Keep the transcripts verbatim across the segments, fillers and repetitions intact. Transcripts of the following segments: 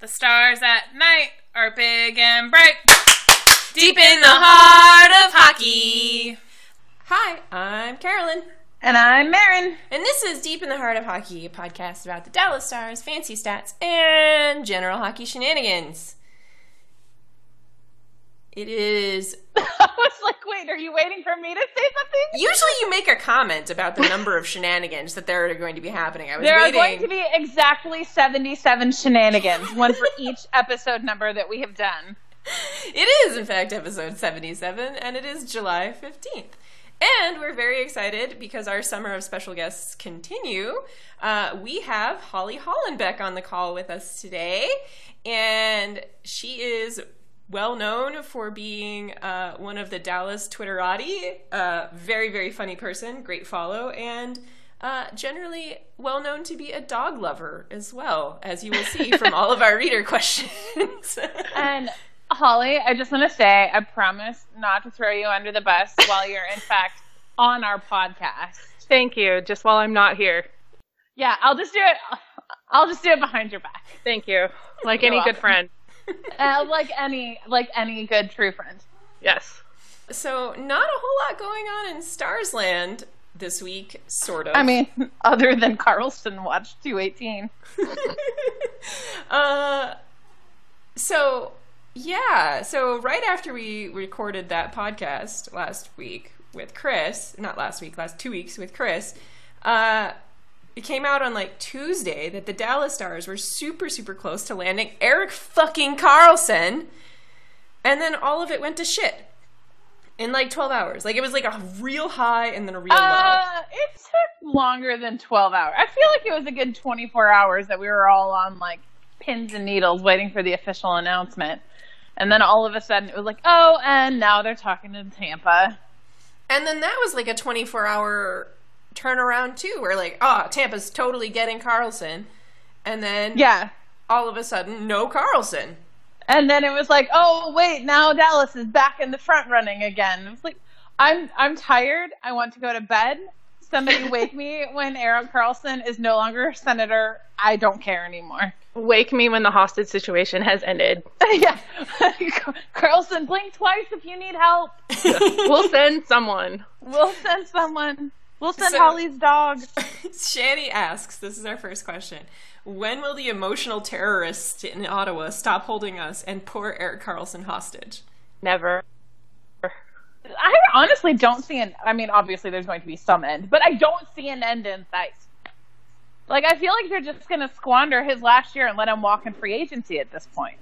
The stars at night are big and bright. Deep in the heart of hockey. Hi, I'm Carolyn. And I'm Marin. And this is Deep in the Heart of Hockey, a podcast about the Dallas Stars, fancy stats, and general hockey shenanigans. It is... I was like, wait, are you waiting for me to say something? Usually you make a comment about the number of shenanigans that there are going to be happening. I was there waiting. There are going to be exactly seventy-seven shenanigans, one for each episode number that we have done. It is, in fact, episode seventy-seven, and it is July fifteenth. And we're very excited because our summer of special guests continue. Uh, we have Holly Hollenbeck on the call with us today, and she is well known for being uh, one of the Dallas Twitterati, uh, very, very funny person, great follow, and uh, generally well known to be a dog lover as well, as you will see from all of our reader questions. And Holly, I just want to say, I promise not to throw you under the bus while you're, in fact, on our podcast. Thank you. Just while I'm not here. Yeah, I'll just do it. I'll just do it behind your back. Thank you. Like you're any welcome. Good friend. Uh, like any, like any good true friend. Yes. So not a whole lot going on in Starsland this week, sort of. I mean, other than Karlsson watched two eighteen. uh, so... Yeah, so right after we recorded that podcast last week with Chris, not last week, last two weeks with Chris, uh, it came out on like Tuesday that the Dallas Stars were super, super close to landing Erik fucking Karlsson, and then all of it went to shit in like twelve hours. Like it was like a real high and then a real low. Uh, it took longer than twelve hours. I feel like it was a good twenty-four hours that we were all on like pins and needles waiting for the official announcement. And then all of a sudden, it was like, oh, and now they're talking to Tampa. And then that was like a twenty-four hour turnaround, too, where like, oh, Tampa's totally getting Karlsson. And then yeah, all of a sudden, no Karlsson. And then it was like, oh, wait, now Dallas is back in the front running again. It was like, I'm, I'm tired. I want to go to bed. Somebody wake me when Erik Karlsson is no longer a senator. I don't care anymore. Wake me when the hostage situation has ended. Yeah. Karlsson, blink twice if you need help. We'll send someone. We'll send someone. We'll send so, Holly's dog. Shani asks, this is our first question, when will the emotional terrorists in Ottawa stop holding us and poor Erik Karlsson hostage? Never. I honestly don't see an... I mean, obviously there's going to be some end, but I don't see an end in sight. Like, I feel like they're just going to squander his last year and let him walk in free agency at this point.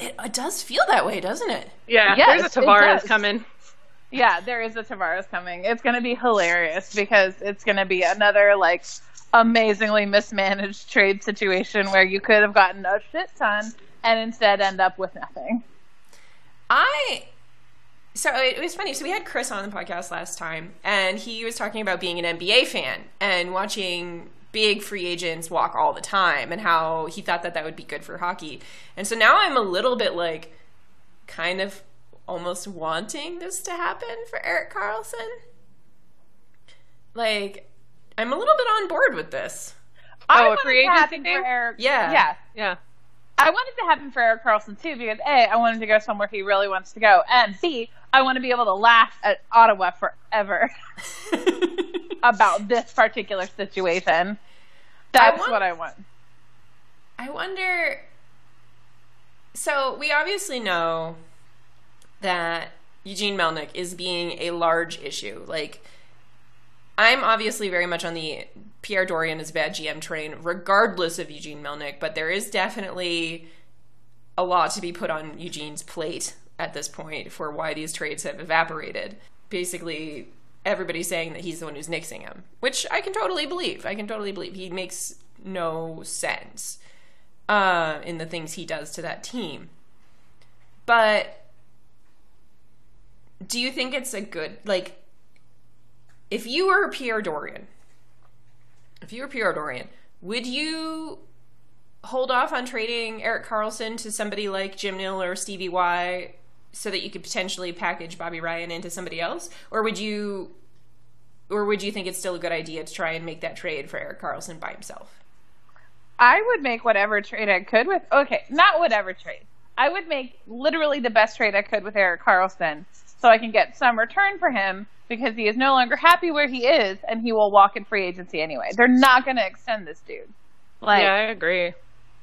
It, it does feel that way, doesn't it? Yeah, yes, there's a Tavares coming. Yeah, there is a Tavares coming. It's going to be hilarious because it's going to be another, like, amazingly mismanaged trade situation where you could have gotten a shit ton and instead end up with nothing. I... So it was funny. So we had Chris on the podcast last time, and he was talking about being an N B A fan and watching big free agents walk all the time and how he thought that that would be good for hockey. And so now I'm a little bit like kind of almost wanting this to happen for Erik Karlsson. Like, I'm a little bit on board with this. I oh, a free agency thing? Yeah. Yeah. Yeah. I wanted to happen for Erik Karlsson, too, because A, I want him to go somewhere he really wants to go, and B, I want to be able to laugh at Ottawa forever about this particular situation. That's I want, what I want. I wonder... So, we obviously know that Eugene Melnyk is being a large issue. Like, I'm obviously very much on the Pierre Dorion is a bad G M train, regardless of Eugene Melnyk, but there is definitely a lot to be put on Eugene's plate at this point for why these trades have evaporated. Basically, everybody's saying that he's the one who's nixing him, which I can totally believe. I can totally believe. He makes no sense uh, in the things he does to that team. But do you think it's a good, like, if you were Pierre Dorion... If you were Pierre Dorion, would you hold off on trading Erik Karlsson to somebody like Jim Nill or Stevie Y so that you could potentially package Bobby Ryan into somebody else? Or would you or would you think it's still a good idea to try and make that trade for Erik Karlsson by himself? I would make whatever trade I could with, okay, not whatever trade. I would make literally the best trade I could with Erik Karlsson so I can get some return for him because he is no longer happy where he is and he will walk in free agency anyway. They're not going to extend this dude. Like, yeah, I agree.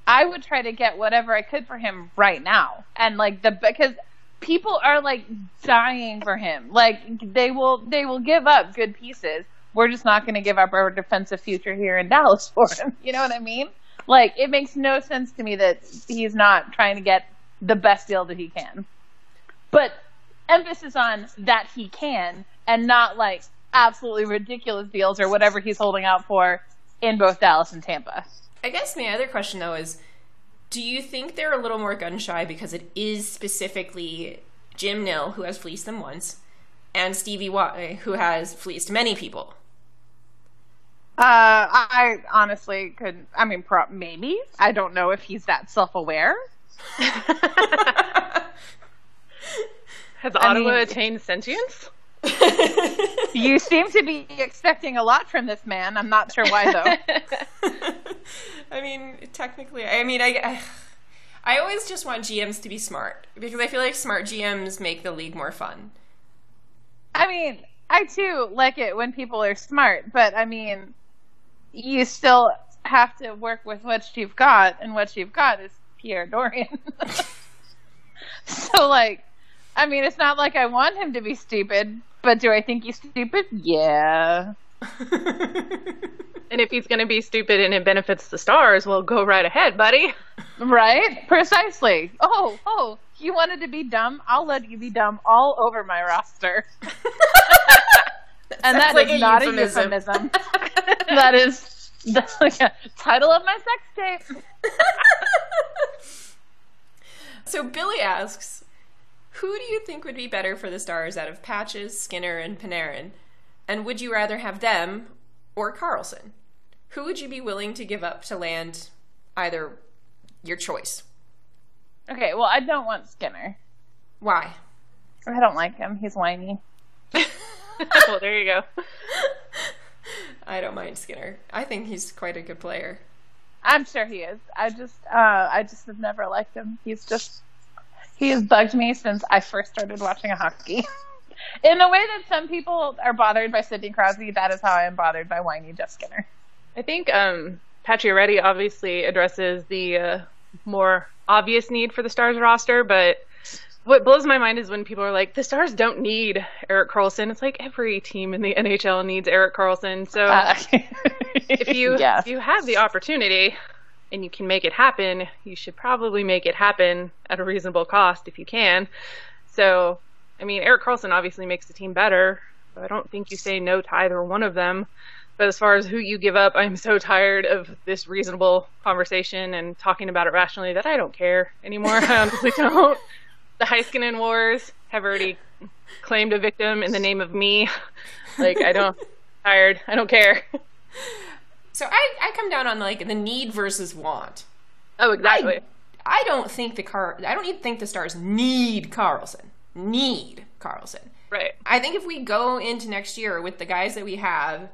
I would try to get whatever I could for him right now. And like the, because people are like dying for him. Like they will, they will give up good pieces. We're just not going to give up our defensive future here in Dallas for him. You know what I mean? Like, it makes no sense to me that he's not trying to get the best deal that he can. But emphasis on that he can, and not like absolutely ridiculous deals or whatever he's holding out for in both Dallas and Tampa. I guess my other question, though, is do you think they're a little more gun-shy because it is specifically Jim Nill, who has fleeced them once, and Stevie Y, who has fleeced many people? Uh, I honestly couldn't. I mean, pro- maybe. I don't know if he's that self-aware. Has I Ottawa mean, attained sentience? You seem to be expecting a lot from this man. I'm not sure why, though. I mean, technically, I mean, I, I always just want G Ms to be smart because I feel like smart G Ms make the league more fun. I mean, I too like it when people are smart, but I mean, you still have to work with what you've got, and what you've got is Pierre Dorion. So, like, I mean, it's not like I want him to be stupid, but do I think he's stupid? Yeah. And if he's going to be stupid and it benefits the Stars, well, go right ahead, buddy. Right? Precisely. Oh, oh, you wanted to be dumb? I'll let you be dumb all over my roster. And that like is a not euphemism. a euphemism. That is that's like a title of my sex tape. So Billy asks, who do you think would be better for the Stars out of Patches, Skinner, and Panarin? And would you rather have them or Karlsson? Who would you be willing to give up to land either your choice? Okay, well, I don't want Skinner. Why? I don't like him. He's whiny. Well, there you go. I don't mind Skinner. I think he's quite a good player. I'm sure he is. I just, uh, I just have never liked him. He's just, he has bugged me since I first started watching hockey. In the way that some people are bothered by Sidney Crosby, that is how I am bothered by whiny Jeff Skinner. I think um, Pacioretty obviously addresses the uh, more obvious need for the Stars roster, but what blows my mind is when people are like, the Stars don't need Erik Karlsson. It's like every team in the N H L needs Erik Karlsson. So uh, if you yes. if you have the opportunity and you can make it happen, you should probably make it happen at a reasonable cost if you can. So, I mean, Erik Karlsson obviously makes the team better, but I don't think you say no to either one of them. But as far as who you give up, I'm so tired of this reasonable conversation and talking about it rationally that I don't care anymore. I honestly don't. The Heiskanen Wars have already claimed a victim in the name of me. Like, I don't, tired, I don't care. So I, I come down on, like, the need versus want. Oh, exactly. I, I don't think the Car- I don't even think the Stars need Karlsson. Need Karlsson. Right. I think if we go into next year with the guys that we have,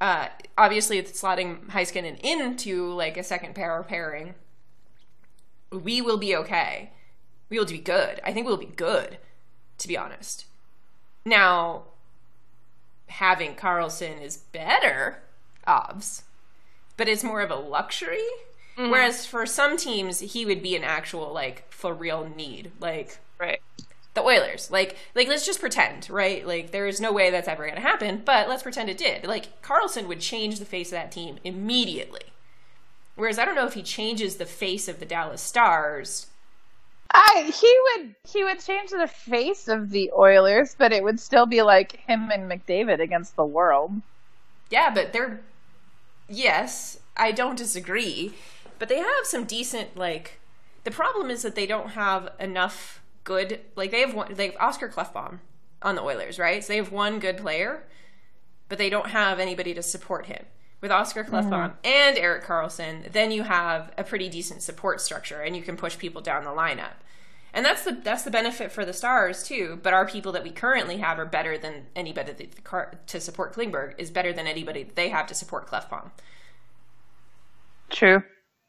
uh, obviously it's slotting Heiskanen into, like, a second pair or pairing, we will be okay. We will be good. I think we'll be good, to be honest. Now, having Karlsson is better, obvs, but it's more of a luxury. Mm-hmm. Whereas for some teams, he would be an actual, like, for real need. Like, right. The Oilers. Like, like let's just pretend, right? Like, there is no way that's ever going to happen, but let's pretend it did. Like, Karlsson would change the face of that team immediately. Whereas I don't know if he changes the face of the Dallas Stars. I, he would he would change the face of the Oilers, but it would still be like him and McDavid against the world. Yeah, but they're... Yes, I don't disagree. But they have some decent, like... The problem is that they don't have enough good... Like, they have one, they have Oscar Klefbom on the Oilers, right? So they have one good player, but they don't have anybody to support him. With Oscar Klefbom mm-hmm. and Erik Karlsson, then you have a pretty decent support structure, and you can push people down the lineup. And that's the that's the benefit for the Stars, too. But our people that we currently have are better than anybody that the car, to support Klingberg is better than anybody that they have to support Klefbom. True.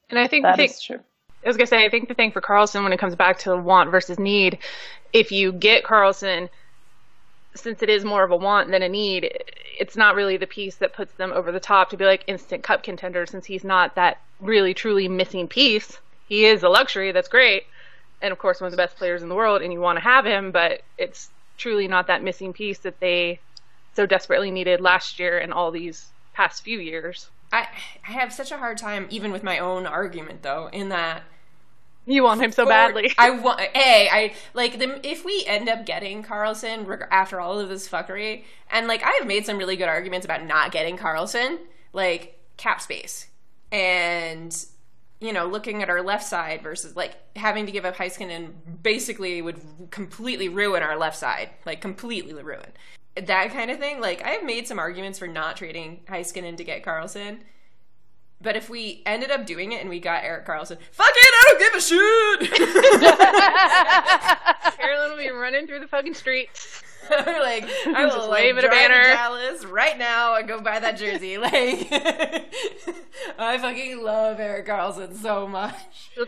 And I think that is true. I was going to say, I think the thing for Karlsson when it comes back to the want versus need, if you get Karlsson, since it is more of a want than a need, it's not really the piece that puts them over the top to be like instant cup contender, since he's not that really truly missing piece. He is a luxury. That's great. And of course, one of the best players in the world, and you want to have him, but it's truly not that missing piece that they so desperately needed last year and all these past few years. I, I have such a hard time, even with my own argument, though, in that you want him so for, badly. I want a I like the, if we end up getting Karlsson reg- after all of this fuckery, and like I have made some really good arguments about not getting Karlsson, like cap space, and you know looking at our left side versus like having to give up Heiskanen basically would completely ruin our left side, like completely ruin. That kind of thing. Like, I've made some arguments for not trading Heiskanen to get Karlsson. But if we ended up doing it and we got Erik Karlsson, fuck it, I don't give a shit! Carolyn will be running through the fucking streets. Like, I will just wave like, at a banner. Dallas right now and go buy that jersey. Like, I fucking love Erik Karlsson so much.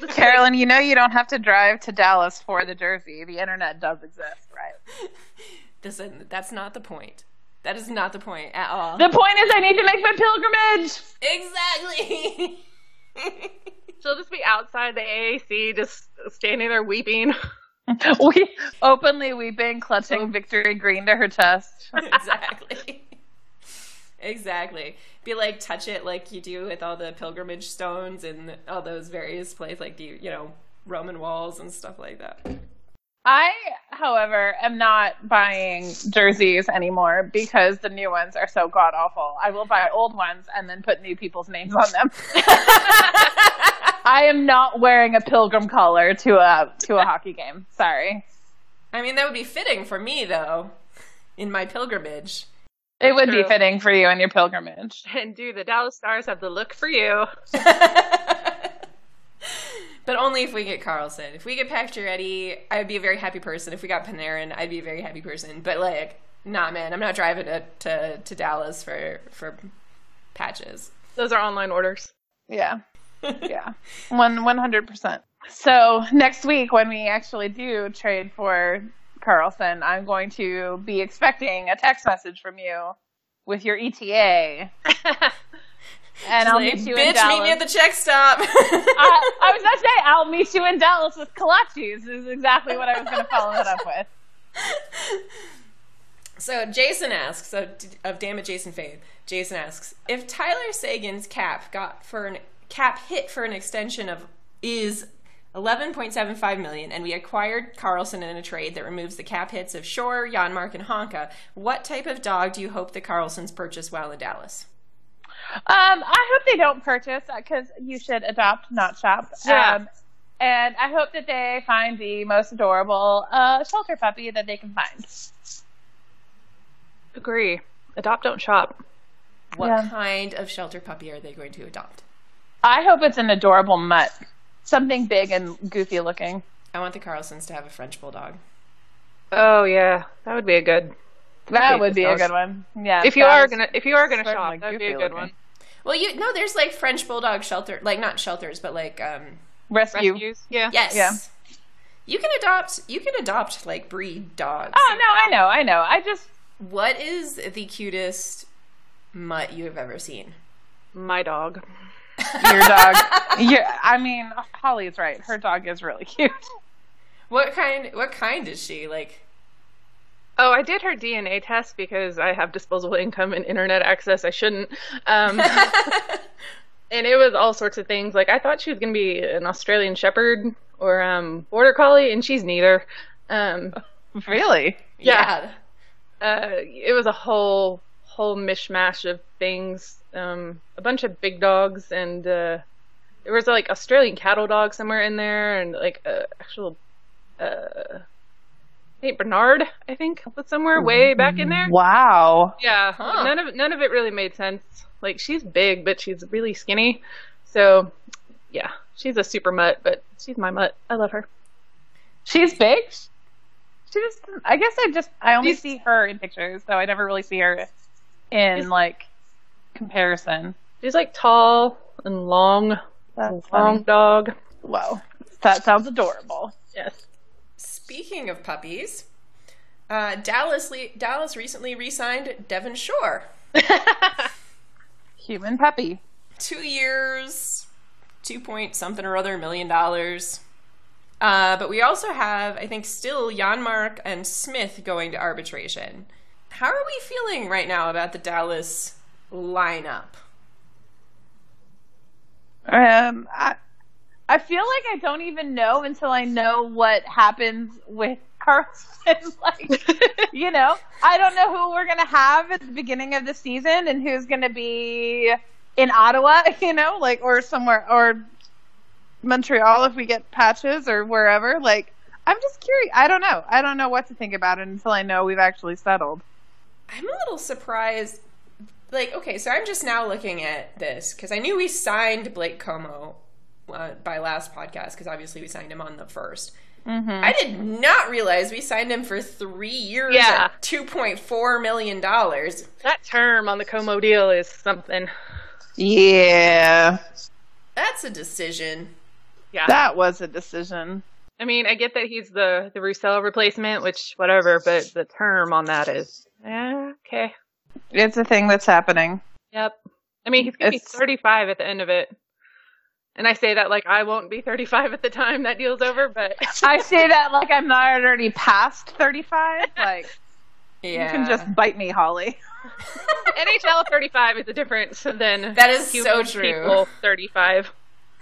Carolyn, you know you don't have to drive to Dallas for the jersey. The internet does exist, right? Listen, that's not the point. That is not the point at all. The point is I need to make my pilgrimage! Exactly! She'll just be outside the A A C, just standing there weeping. We- openly weeping, clutching oh. victory green to her chest. Exactly. Exactly. Be like, touch it like you do with all the pilgrimage stones and all those various places, like the, you know, Roman walls and stuff like that. I, however, am not buying jerseys anymore because the new ones are so god-awful. I will buy old ones and then put new people's names on them. I am not wearing a pilgrim collar to a to a hockey game. Sorry. I mean, that would be fitting for me, though, in my pilgrimage. It would True. be fitting for you in your pilgrimage. And do the Dallas Stars have the look for you? But only if we get Karlsson. If we get Pacioretty, I'd be a very happy person. If we got Panarin, I'd be a very happy person. But, like, nah, man, I'm not driving to to, to Dallas for, for Patches. Those are online orders. Yeah. Yeah. one hundred percent. So next week when we actually do trade for Karlsson, I'm going to be expecting a text message from you with your E T A. And She's I'll like, meet you bitch, in Dallas. Bitch, meet me at the check stop. uh, I was about to say, I'll meet you in Dallas with kolaches. This is exactly what I was going to follow that up with. So Jason asks, so, of Damn It Jason fame, Jason asks, if Tyler Sagan's cap got for an cap hit for an extension of is eleven point seven five million dollars and we acquired Karlsson in a trade that removes the cap hits of Shore, Janmark, and Honka, what type of dog do you hope the Karlssons purchase while in Dallas? Um, I hope they don't purchase, because you should adopt, not shop. Yeah. Um, and I hope that they find the most adorable uh, shelter puppy that they can find. Agree. Adopt, don't shop. What yeah. kind of shelter puppy are they going to adopt? I hope it's an adorable mutt. Something big and goofy looking. I want the Karlssons to have a French bulldog. Oh, yeah. That would be a good... That would be a good one. Yeah. If you are gonna, if you are gonna shop, that'd be a good one. Well, you no, there's like French bulldog shelter, like not shelters, but like um, rescue. rescues. Yeah. Yes. Yeah. You can adopt. You can adopt like breed dogs. Oh no, I know, I know. I just. What is the cutest mutt you have ever seen? My dog. Your dog. Yeah. I mean, Holly's right. Her dog is really cute. What kind? What kind is she? Like. Oh, I did her D N A test because I have disposable income and internet access. I shouldn't. Um, and it was all sorts of things. Like, I thought she was going to be an Australian Shepherd or um, Border Collie, and she's neither. Um, really? Yeah. yeah. Uh, it was a whole whole mishmash of things. Um, a bunch of big dogs, and uh, there was, like, Australian cattle dog somewhere in there, and, like, uh, actual... Uh, Hey, Bernard, I think, was somewhere way back in there. Wow. Yeah. Huh. None of none of it really made sense. Like, she's big, but she's really skinny. So, yeah, she's a super mutt, but she's my mutt. I love her. She's big? She just, I guess I just, I only she's, see her in pictures, so I never really see her in, like, comparison. She's, like, tall and long. That's wrong dog. Wow. That sounds adorable. Yes. Speaking of puppies, uh, Dallas le- Dallas recently re-signed Devin Shore. Human puppy. Two years, two point something or other million dollars. Uh, but we also have, I think, still Janmark and Smith going to arbitration. How are we feeling right now about the Dallas lineup? Um, I, I feel like I don't even know until I know what happens with Carlson. Like, you know, I don't know who we're going to have at the beginning of the season and who's going to be in Ottawa, you know, like, or somewhere, or Montreal if we get Patches or wherever. Like, I'm just curious. I don't know. I don't know what to think about it until I know we've actually settled. I'm a little surprised. Like, okay, so I'm just now looking at this because I knew we signed Blake Comeau uh, by last podcast because obviously we signed him on the first. Mm-hmm. I did not realize we signed him for three years yeah. at two point four million dollars. That term on the Comeau deal is something. Yeah. That's a decision. Yeah. That was a decision. I mean, I get that he's the, the Roussel replacement, which whatever, but the term on that is, eh, okay. It's a thing that's happening. Yep. I mean, he's going to be thirty-five at the end of it. And I say that like I won't be thirty-five at the time that deal's over, but... I say that like I'm not already past thirty-five. Like, yeah. You can just bite me, Holly. N H L thirty-five is a difference than... That is so true. People thirty-five.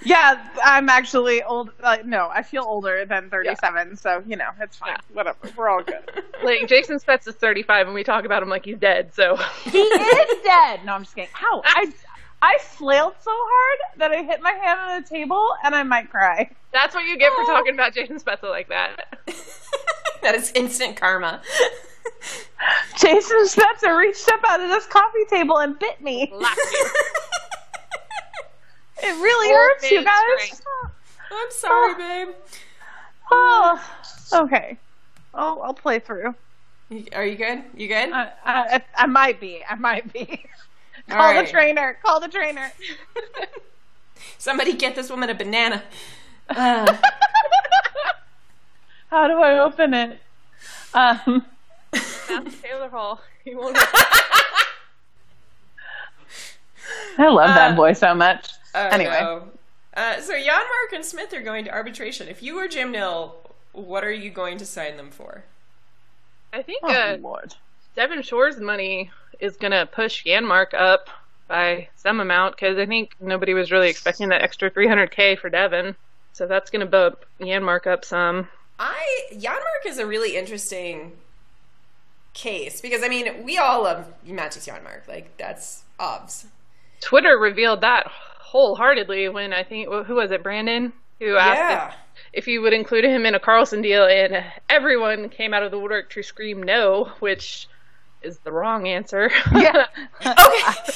Yeah, I'm actually old. Like, no, I feel older than thirty-seven, yeah. So, you know, it's fine. Yeah. Whatever. We're all good. Like, Jason Spezza is thirty-five, and we talk about him like he's dead, so. He is dead! No, I'm just kidding. Ow! I, I flailed so hard that I hit my hand on the table, and I might cry. That's what you get oh. for talking about Jason Spezza like that. That is instant karma. Jason Spezza reached up out of this coffee table and bit me. Locked you. It really Poor hurts, you guys. Oh, I'm sorry, oh. babe. Oh, okay. Oh, I'll play through. Are you good? You good? Uh, I, I might be. I might be. Call right. the trainer. Call the trainer. Somebody get this woman a banana. Uh. How do I open it? Um. That's Taylor Hall. He won't. I love that uh, boy so much. Uh, anyway. No. Uh, so Janmark and Smith are going to arbitration. If you were Jim Nill, what are you going to sign them for? I think oh, uh, Lord. Devin Shore's money is going to push Janmark up by some amount because I think nobody was really expecting that extra three hundred thousand dollars for Devin. So that's going to bump Janmark up some. I Janmark is a really interesting case because, I mean, we all love Matthews Janmark. Like, that's obvs. Twitter revealed that wholeheartedly when I think, who was it, Brandon, who asked yeah. if, if you would include him in a Karlsson deal, and everyone came out of the woodwork to scream no, which is the wrong answer. Yeah. Okay.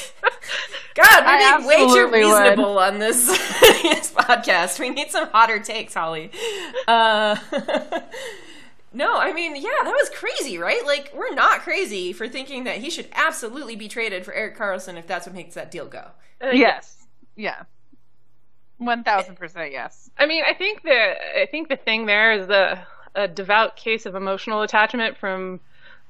God, we're being way too reasonable would. on this, this podcast. We need some hotter takes, Holly. Uh, no, I mean, yeah, that was crazy, right? Like, we're not crazy for thinking that he should absolutely be traded for Erik Karlsson if that's what makes that deal go. Uh, yes. Yeah. one thousand percent yes. I mean, I think the I think the thing there is the a devout case of emotional attachment from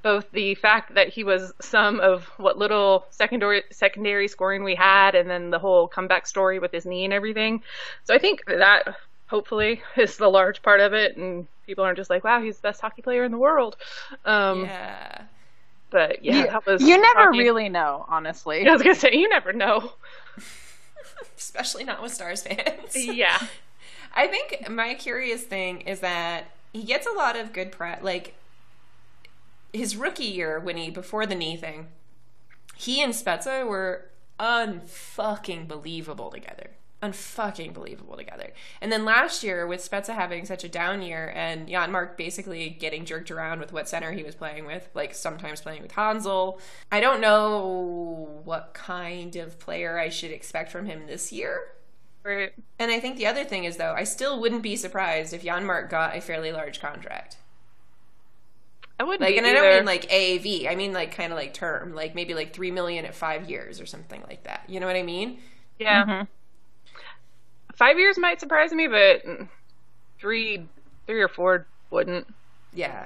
both the fact that he was some of what little secondary secondary scoring we had and then the whole comeback story with his knee and everything. So I think that hopefully is the large part of it, and people aren't just like, wow, he's the best hockey player in the world. Um, yeah. But yeah, you, that was You never probably... really know, honestly. I was going to say, you never know. Especially not with Stars fans. Yeah. I think my curious thing is that he gets a lot of good press. Like, his rookie year, when he, before the knee thing, he and Spezza were unfucking believable together. Unfucking believable together. And then last year, with Spezza having such a down year and Janmark basically getting jerked around with what center he was playing with, like sometimes playing with Hansel, I don't know what kind of player I should expect from him this year. Right. And I think the other thing is, though, I still wouldn't be surprised if Janmark got a fairly large contract. I wouldn't like, and either. I don't mean like A A V. I mean like kind of like term, like maybe like three million at five years or something like that. You know what I mean? Yeah. Mm-hmm. five years might surprise me, but three, three or four wouldn't. Yeah.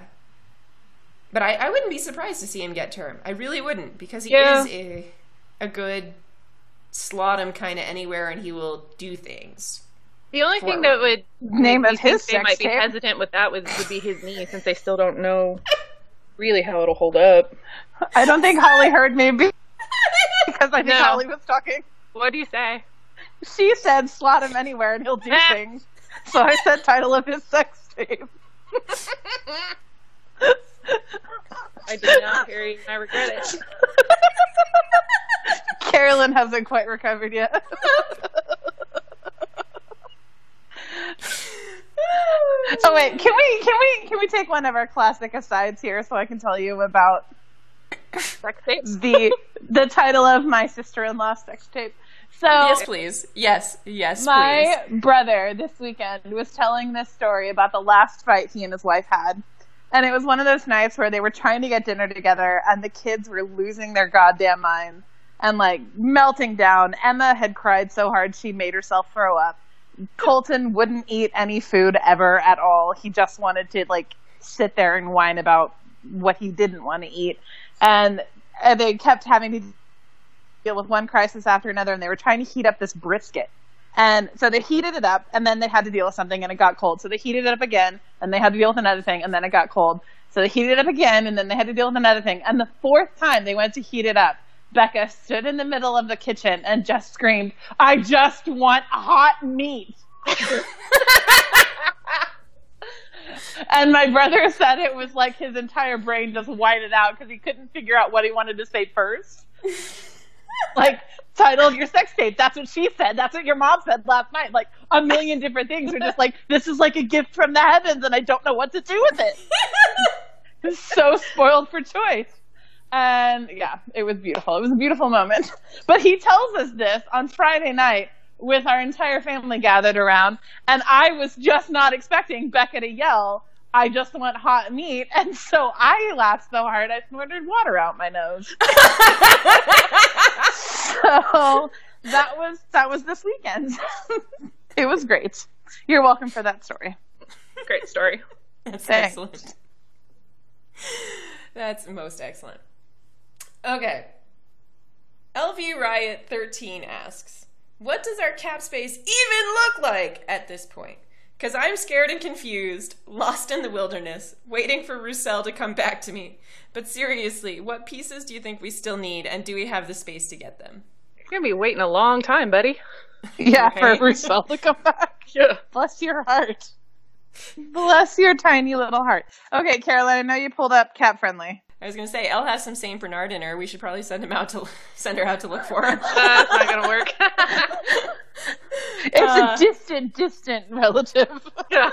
But I, I wouldn't be surprised to see him get term. I really wouldn't, because he yeah. is a, a good slot him kind of anywhere, and he will do things. The only forward. thing that would name of his they might tape. be hesitant with that would, would be his knee, since they still don't know really how it'll hold up. I don't think Holly heard me be- because I think no. Holly was talking. What do you say? She said, "Slot him anywhere, and he'll do things." So I said, "Title of his sex tape." I did not hear you, and I regret it. Carolyn hasn't quite recovered yet. Oh wait, can we can we can we take one of our classic asides here so I can tell you about sex tapes? the the title of my sister-in-law's sex tape. So yes, please. Yes, yes. My please. brother this weekend was telling this story about the last fight he and his wife had. And it was one of those nights where they were trying to get dinner together, and the kids were losing their goddamn minds and, like, melting down. Emma had cried so hard she made herself throw up. Colton wouldn't eat any food ever at all. He just wanted to, like, sit there and whine about what he didn't want to eat. And they kept having to deal with one crisis after another, and they were trying to heat up this brisket. And so they heated it up, and then they had to deal with something, and it got cold. So they heated it up again, and they had to deal with another thing, and then it got cold. So they heated it up again, and then they had to deal with another thing. And the fourth time they went to heat it up, Becca stood in the middle of the kitchen and just screamed, "I just want hot meat." And my brother said it was like his entire brain just whited out because he couldn't figure out what he wanted to say first. Like, title of your sex tape. That's what she said. That's what your mom said last night. Like, a million different things. We're just like, this is like a gift from the heavens, and I don't know what to do with it. So spoiled for choice. And yeah, it was beautiful. It was a beautiful moment. But he tells us this on Friday night with our entire family gathered around, and I was just not expecting Becca to yell, "I just want hot meat," and so I laughed so hard I snorted water out my nose. So that was that was this weekend. It was great. You're welcome for that story. Great story. That's Thanks. excellent. That's most excellent. Okay. L V Riot thirteen asks, "What does our cap space even look like at this point? Because I'm scared and confused, lost in the wilderness, waiting for Roussel to come back to me. But seriously, what pieces do you think we still need, and do we have the space to get them?" You're going to be waiting a long time, buddy. Yeah, okay. For Roussel to come back. Yeah. Bless your heart. Bless your tiny little heart. Okay, Caroline, I know you pulled up Cat Friendly. I was going to say, Elle has some Saint Bernard in her. We should probably send him out to send her out to look for him. That's uh, not going to work. It's uh, a distant, distant relative. Yeah.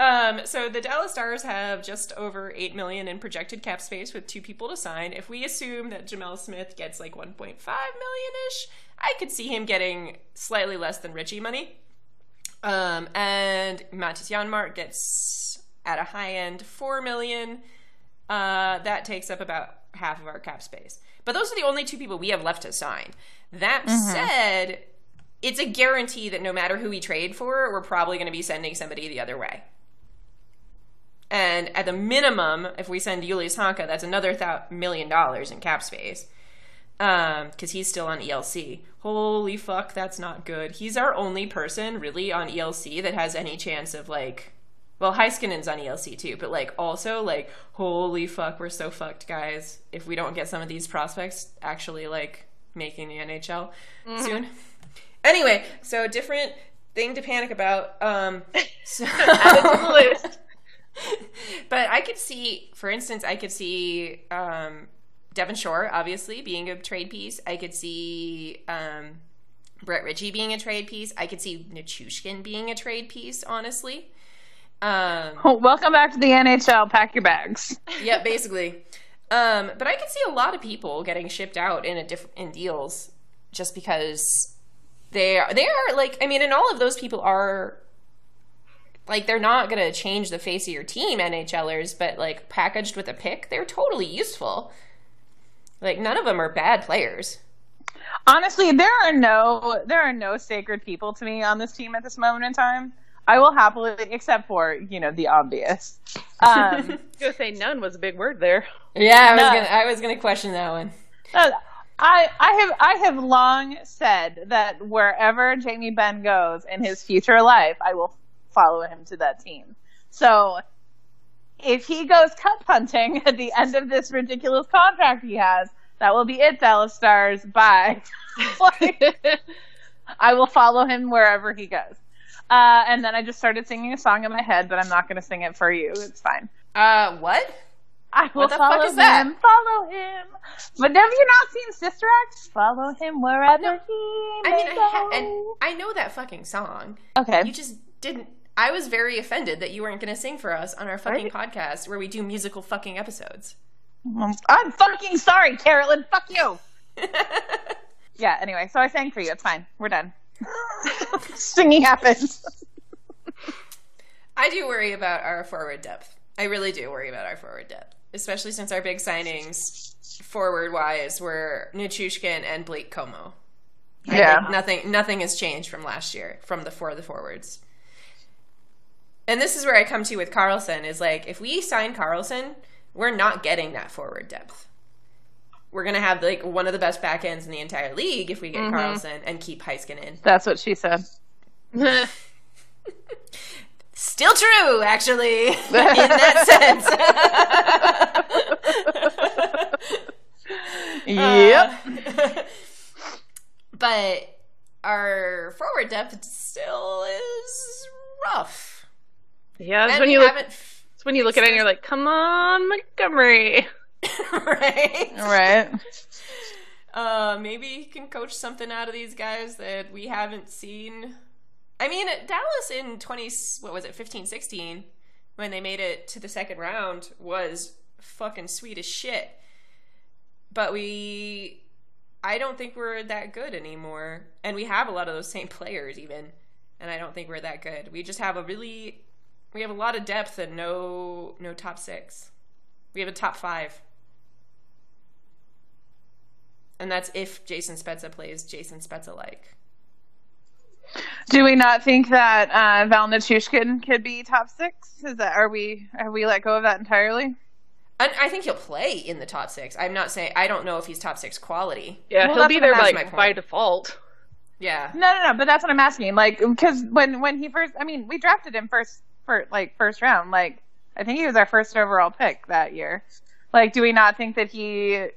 um, so the Dallas Stars have just over eight million dollars in projected cap space with two people to sign. If we assume that Jamel Smith gets like one point five million-ish, I could see him getting slightly less than Richie money. Um, and Mattis Janmark gets, at a high end, four million dollars. Uh, that takes up about half of our cap space. But those are the only two people we have left to sign. That mm-hmm. said, it's a guarantee that no matter who we trade for, we're probably going to be sending somebody the other way. And at the minimum, if we send Julius Honka, that's another th- million dollars in cap space. Um, because he's still on E L C. Holy fuck, that's not good. He's our only person really on E L C that has any chance of, like, well, Heiskanen's on E L C too, but, like, also, like, holy fuck, we're so fucked, guys, if we don't get some of these prospects actually, like, making the N H L mm-hmm. soon. Anyway, so different thing to panic about. Um, so added to the list. But I could see, for instance, I could see um, Devin Shore, obviously, being a trade piece. I could see um, Brett Ritchie being a trade piece. I could see Nichushkin being a trade piece, honestly. Um, oh, welcome back to the N H L. Pack your bags. Yeah, basically. Um, but I can see a lot of people getting shipped out in a diff- in deals just because they are, they are like, I mean, and all of those people are, like, they're not going to change the face of your team, NHLers, but, like, packaged with a pick, they're totally useful. Like, none of them are bad players. Honestly, there are no there are no sacred people to me on this team at this moment in time. I will happily, except for, you know, the obvious. Um, Go say none was a big word there. Yeah, I was gonna, I was gonna question that one. No, I I have I have long said that wherever Jamie Benn goes in his future life, I will follow him to that team. So if he goes cup hunting at the end of this ridiculous contract he has, that will be it, Dallas Stars. Bye. Like, I will follow him wherever he goes. Uh, and then I just started singing a song in my head, but I'm not going to sing it for you. It's fine. Uh, what? I will what the follow fuck is him. That? Follow him. But have you not seen Sister Act? Follow him wherever no. he may I mean, go. I, ha- and I know that fucking song. Okay. You just didn't. I was very offended that you weren't going to sing for us on our fucking right? podcast where we do musical fucking episodes. I'm fucking sorry, Carolyn. Fuck you. Yeah, anyway. So I sang for you. It's fine. We're done. Singing happens. I do worry about our forward depth. I really do worry about our forward depth, especially since our big signings forward-wise were Nichushkin and Blake Comeau. Yeah. I think nothing, nothing has changed from last year, from the four of the forwards. And this is where I come to with Karlsson, is like, if we sign Karlsson, we're not getting that forward depth. We're going to have, like, one of the best back ends in the entire league if we get mm-hmm. Karlsson and keep Heiskanen. That's what she said. Still true, actually, in that sense. Yep. Uh, but our forward depth still is rough. Yeah, that's when you, look, that's when you look at it and you're like, come on, Montgomery. Right? Right. Uh, maybe you can coach something out of these guys that we haven't seen. I mean, Dallas in twenty, what was it, fifteen, sixteen, when they made it to the second round was fucking sweet as shit. But we, I don't think we're that good anymore. And we have a lot of those same players even. And I don't think we're that good. We just have a really, we have a lot of depth and no, no top six. We have a top five. And that's if Jason Spezza plays Jason Spezza-like. Do we not think that uh, Val Nichushkin could be top six? Is that are we have we let go of that entirely? I, I think he'll play in the top six. I'm not saying I don't know if he's top six quality. Yeah, well, he'll be there by, like, by default. Yeah. No, no, no. But that's what I'm asking. Like, because when, when he first, I mean, we drafted him first for like first round. Like, I think he was our first overall pick that year. Like, do we not think that he,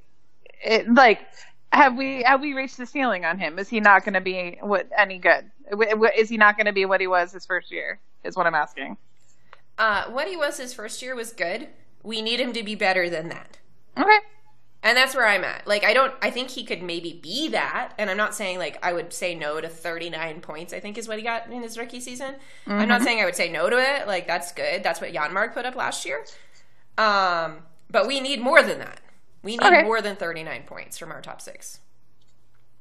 it, like. Have we have we reached the ceiling on him? Is he not going to be what, any good? Is he not going to be what he was his first year? Is what I'm asking. Uh, what he was his first year was good. We need him to be better than that. Okay. And that's where I'm at. Like, I don't. I think he could maybe be that. And I'm not saying, like, I would say no to thirty-nine points. I think is what he got in his rookie season. Mm-hmm. I'm not saying I would say no to it. Like, that's good. That's what Janmark put up last year. Um, but we need more than that. We need okay. more than thirty-nine points from our top six.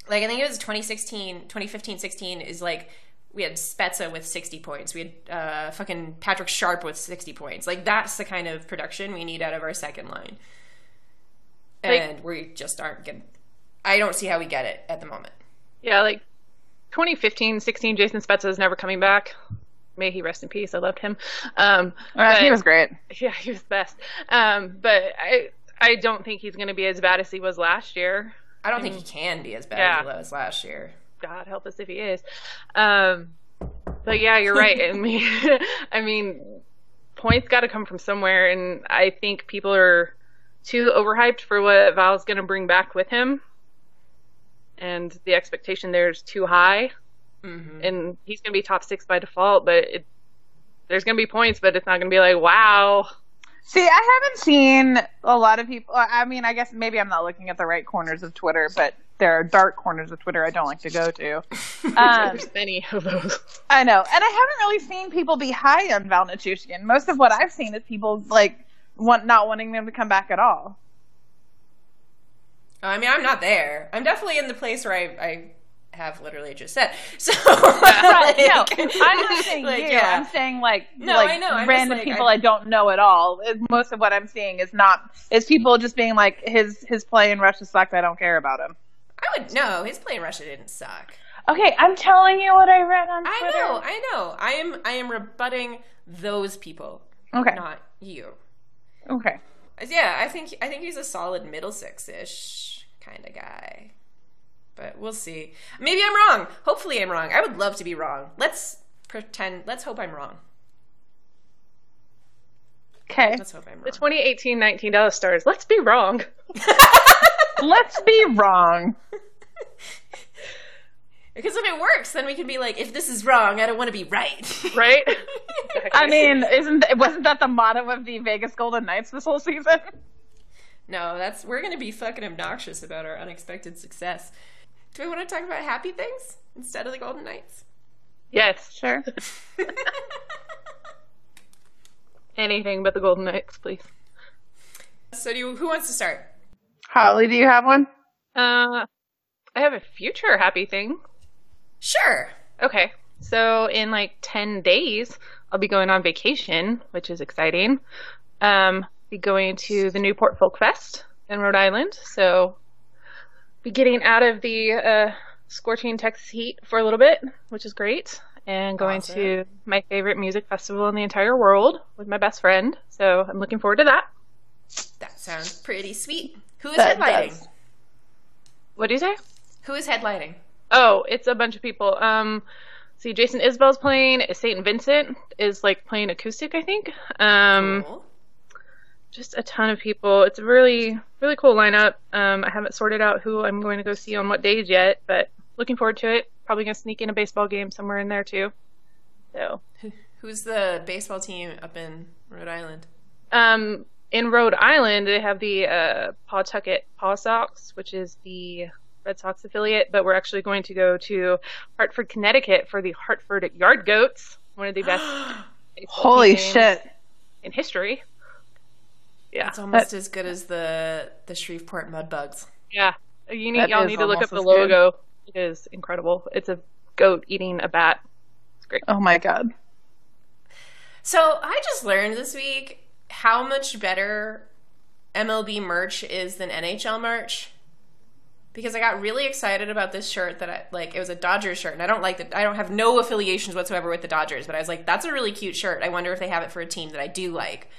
Like, I think it was twenty sixteen, twenty fifteen sixteen is like, we had Spezza with sixty points. We had uh, fucking Patrick Sharp with sixty points. Like, that's the kind of production we need out of our second line. And like, we just aren't getting... I don't see how we get it at the moment. Yeah, like, twenty fifteen sixteen, Jason Spezza is never coming back. May he rest in peace. I loved him. Um, uh, but, he was great. Yeah, he was the best. Um, but I... I don't think he's going to be as bad as he was last year. I don't I mean, think he can be as bad yeah. as he was last year. God help us if he is. Um, but yeah, you're right. I mean, I mean, points got to come from somewhere, and I think people are too overhyped for what Val's going to bring back with him, and the expectation there is too high. Mm-hmm. And he's going to be top six by default, but it, there's going to be points, but it's not going to be like, wow. See, I haven't seen a lot of people. I mean, I guess maybe I'm not looking at the right corners of Twitter, but there are dark corners of Twitter I don't like to go to. Um, There's many of those. I know. And I haven't really seen people be high on Val Nichushkin. Most of what I've seen is people, like, want, not wanting them to come back at all. I mean, I'm not there. I'm definitely in the place where I... I... have literally just said. So right, like, no, I'm not saying like, you. Yeah. I'm saying like, no, like I know. I'm random like, people I... I don't know at all. Most of what I'm seeing is not is people just being like his his play in Russia sucked. I don't care about him. I would no. His play in Russia didn't suck. Okay, I'm telling you what I read on Twitter. I know, I know. I am, I am rebutting those people. Okay, not you. Okay. Yeah, I think I think he's a solid middle six-ish kind of guy, but we'll see. Maybe I'm wrong. Hopefully, I'm wrong. I would love to be wrong. Let's pretend. Let's hope I'm wrong. Okay. Let's hope I'm wrong. The twenty eighteen nineteen Dallas Stars. Let's be wrong. Let's be wrong. Because if it works, then we can be like, if this is wrong, I don't want to be right. Right? Exactly. I mean, isn't wasn't that the motto of the Vegas Golden Knights this whole season? No, that's we're going to be fucking obnoxious about our unexpected success. Do we want to talk about happy things instead of the Golden Knights? Yes, sure. Anything but the Golden Knights, please. So do you, who wants to start? Holly, do you have one? Uh, I have a future happy thing. Sure. Okay. So in like ten days, I'll be going on vacation, which is exciting. Um, be going to the Newport Folk Fest in Rhode Island. So be getting out of the uh, scorching Texas heat for a little bit, which is great. And going awesome. to my favorite music festival in the entire world with my best friend. So I'm looking forward to that. That sounds pretty sweet. Who is that headlining? Does. What do you say? Who is headlining? Oh, it's a bunch of people. Um, see, Jason Isbell's playing. Saint Vincent is like playing acoustic, I think. Um, cool. Just a ton of people. It's a really, really cool lineup. Um, I haven't sorted out who I'm going to go see on what days yet, but looking forward to it. Probably going to sneak in a baseball game somewhere in there too. So, who's the baseball team up in Rhode Island? Um, in Rhode Island, they have the uh, Pawtucket Paw Sox, which is the Red Sox affiliate, but we're actually going to go to Hartford, Connecticut for the Hartford Yard Goats, one of the best holy shit in history. Yeah, it's almost that, as good as the the Shreveport Mud Bugs. Yeah, you need, y'all need to look up the logo. Good. It is incredible. It's a goat eating a bat. It's great. Oh my god. So I just learned this week how much better M L B merch is than N H L merch. Because I got really excited about this shirt that I like. It was a Dodgers shirt, and I don't like that. I don't have no affiliations whatsoever with the Dodgers, but I was like, "That's a really cute shirt. I wonder if they have it for a team that I do like."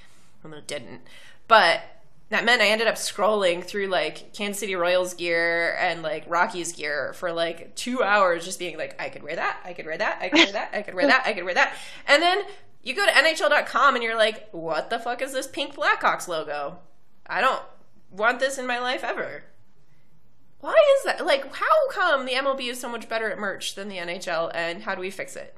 Well, they didn't, but that meant I ended up scrolling through like Kansas City Royals gear and like Rockies gear for like two hours, just being like, "I could wear that. I could wear that. I could wear that. I could wear that. I could wear that." And then you go to N H L dot com and you're like, "What the fuck is this pink Blackhawks logo? I don't want this in my life ever." Why is that? Like, how come the M L B is so much better at merch than the N H L, and how do we fix it?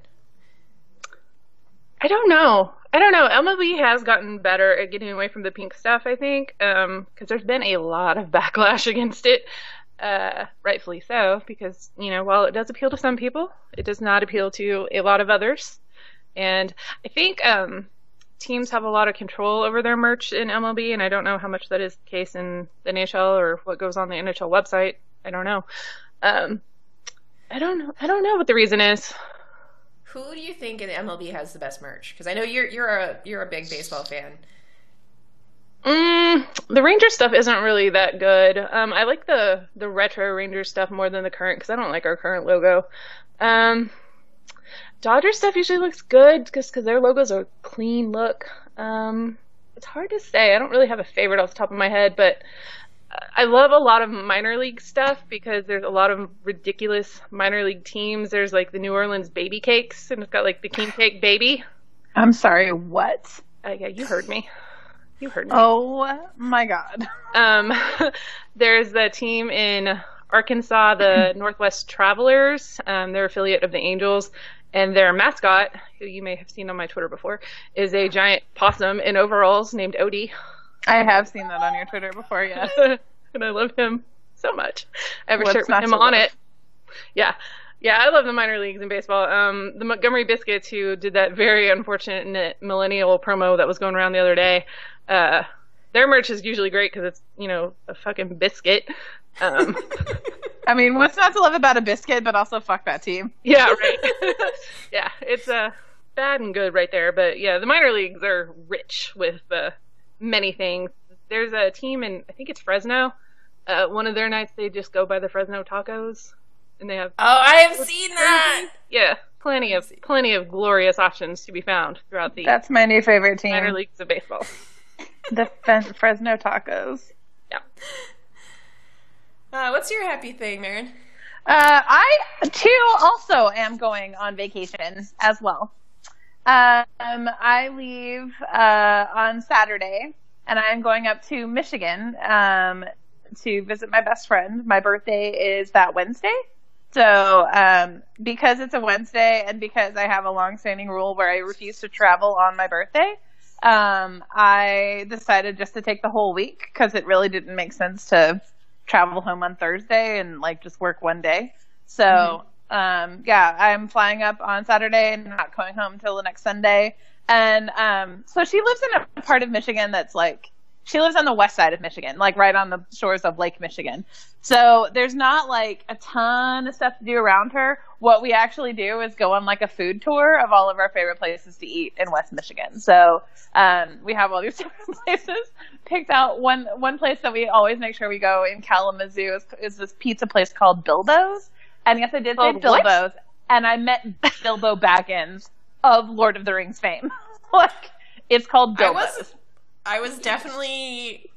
I don't know. I don't know. M L B has gotten better at getting away from the pink stuff, I think, because um, there's been a lot of backlash against it, uh, rightfully so, because, you know, while it does appeal to some people, it does not appeal to a lot of others. And I think um, teams have a lot of control over their merch in M L B, and I don't know how much that is the case in the N H L or what goes on the N H L website. I don't know. Um, I don't know. I don't know what the reason is. Who do you think in the M L B has the best merch? Because I know you're you're a you're a big baseball fan. Mm, the Rangers stuff isn't really that good. Um, I like the the retro Rangers stuff more than the current because I don't like our current logo. Um, Dodgers stuff usually looks good because their logos are a clean look. Um, it's hard to say. I don't really have a favorite off the top of my head, but I love a lot of minor league stuff because there's a lot of ridiculous minor league teams. There's like the New Orleans Baby Cakes, and it's got like the King Cake Baby. I'm sorry, what? Uh, yeah, you heard me. You heard me. Oh my god. Um, there's the team in Arkansas, the Northwest Travelers. Um, they're an affiliate of the Angels. And their mascot, who you may have seen on my Twitter before, is a giant possum in overalls named Odie. I have seen that on your Twitter before, yeah. And I love him so much. I have a shirt with him on it. Yeah. Yeah, I love the minor leagues in baseball. Um, the Montgomery Biscuits, who did that very unfortunate millennial promo that was going around the other day, uh, their merch is usually great because it's, you know, a fucking biscuit. Um I mean, what's not to love about a biscuit, but also fuck that team. Yeah, right. Yeah, it's uh, bad and good right there. But, yeah, the minor leagues are rich with uh, many things. There's a team in, I think it's Fresno, Uh, one of their nights, they just go by the Fresno Tacos, and they have. Oh, I have seen that. Yeah, plenty of plenty of glorious options to be found throughout the. That's my new favorite team. Minor leagues of baseball. The Fe- Fresno Tacos. Yeah. Uh, what's your happy thing, Marin? Uh, I too also am going on vacation as well. Um, I leave uh, on Saturday, and I'm going up to Michigan. Um. To visit my best friend. My birthday is that Wednesday. So um, because it's a Wednesday and because I have a long-standing rule where I refuse to travel on my birthday, um, I decided just to take the whole week because it really didn't make sense to travel home on Thursday and like just work one day. So mm-hmm. um, yeah, I'm flying up on Saturday and not going home till the next Sunday. And um, so she lives in a part of Michigan that's like, she lives on the west side of Michigan, like right on the shores of Lake Michigan. So there's not like a ton of stuff to do around her. What we actually do is go on like a food tour of all of our favorite places to eat in West Michigan. So um, we have all these different places. Picked out one one place that we always make sure we go in Kalamazoo is, is this pizza place called Bilbo's. And yes, I did say Bilbo's. What? And I met Bilbo Baggins of Lord of the Rings fame. Like it's called Bilbo's. I was definitely.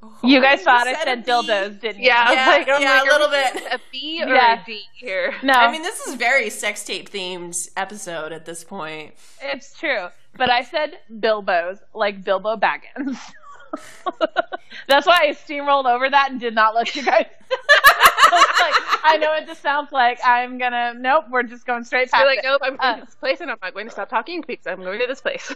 Oh, you guys thought I said dildos, didn't you? Yeah, yeah, like, oh yeah a little bit. A B or yeah. a D here? No, I mean this is very sex tape themed episode at this point. It's true, but I said Bilbo's like Bilbo Baggins. That's why I steamrolled over that and did not let you guys. I, like, I know it just sounds like I'm gonna. Nope, we're just going straight past. You're like, it. nope, I'm going uh, to this place, and I'm not going to stop talking because I'm going to this place.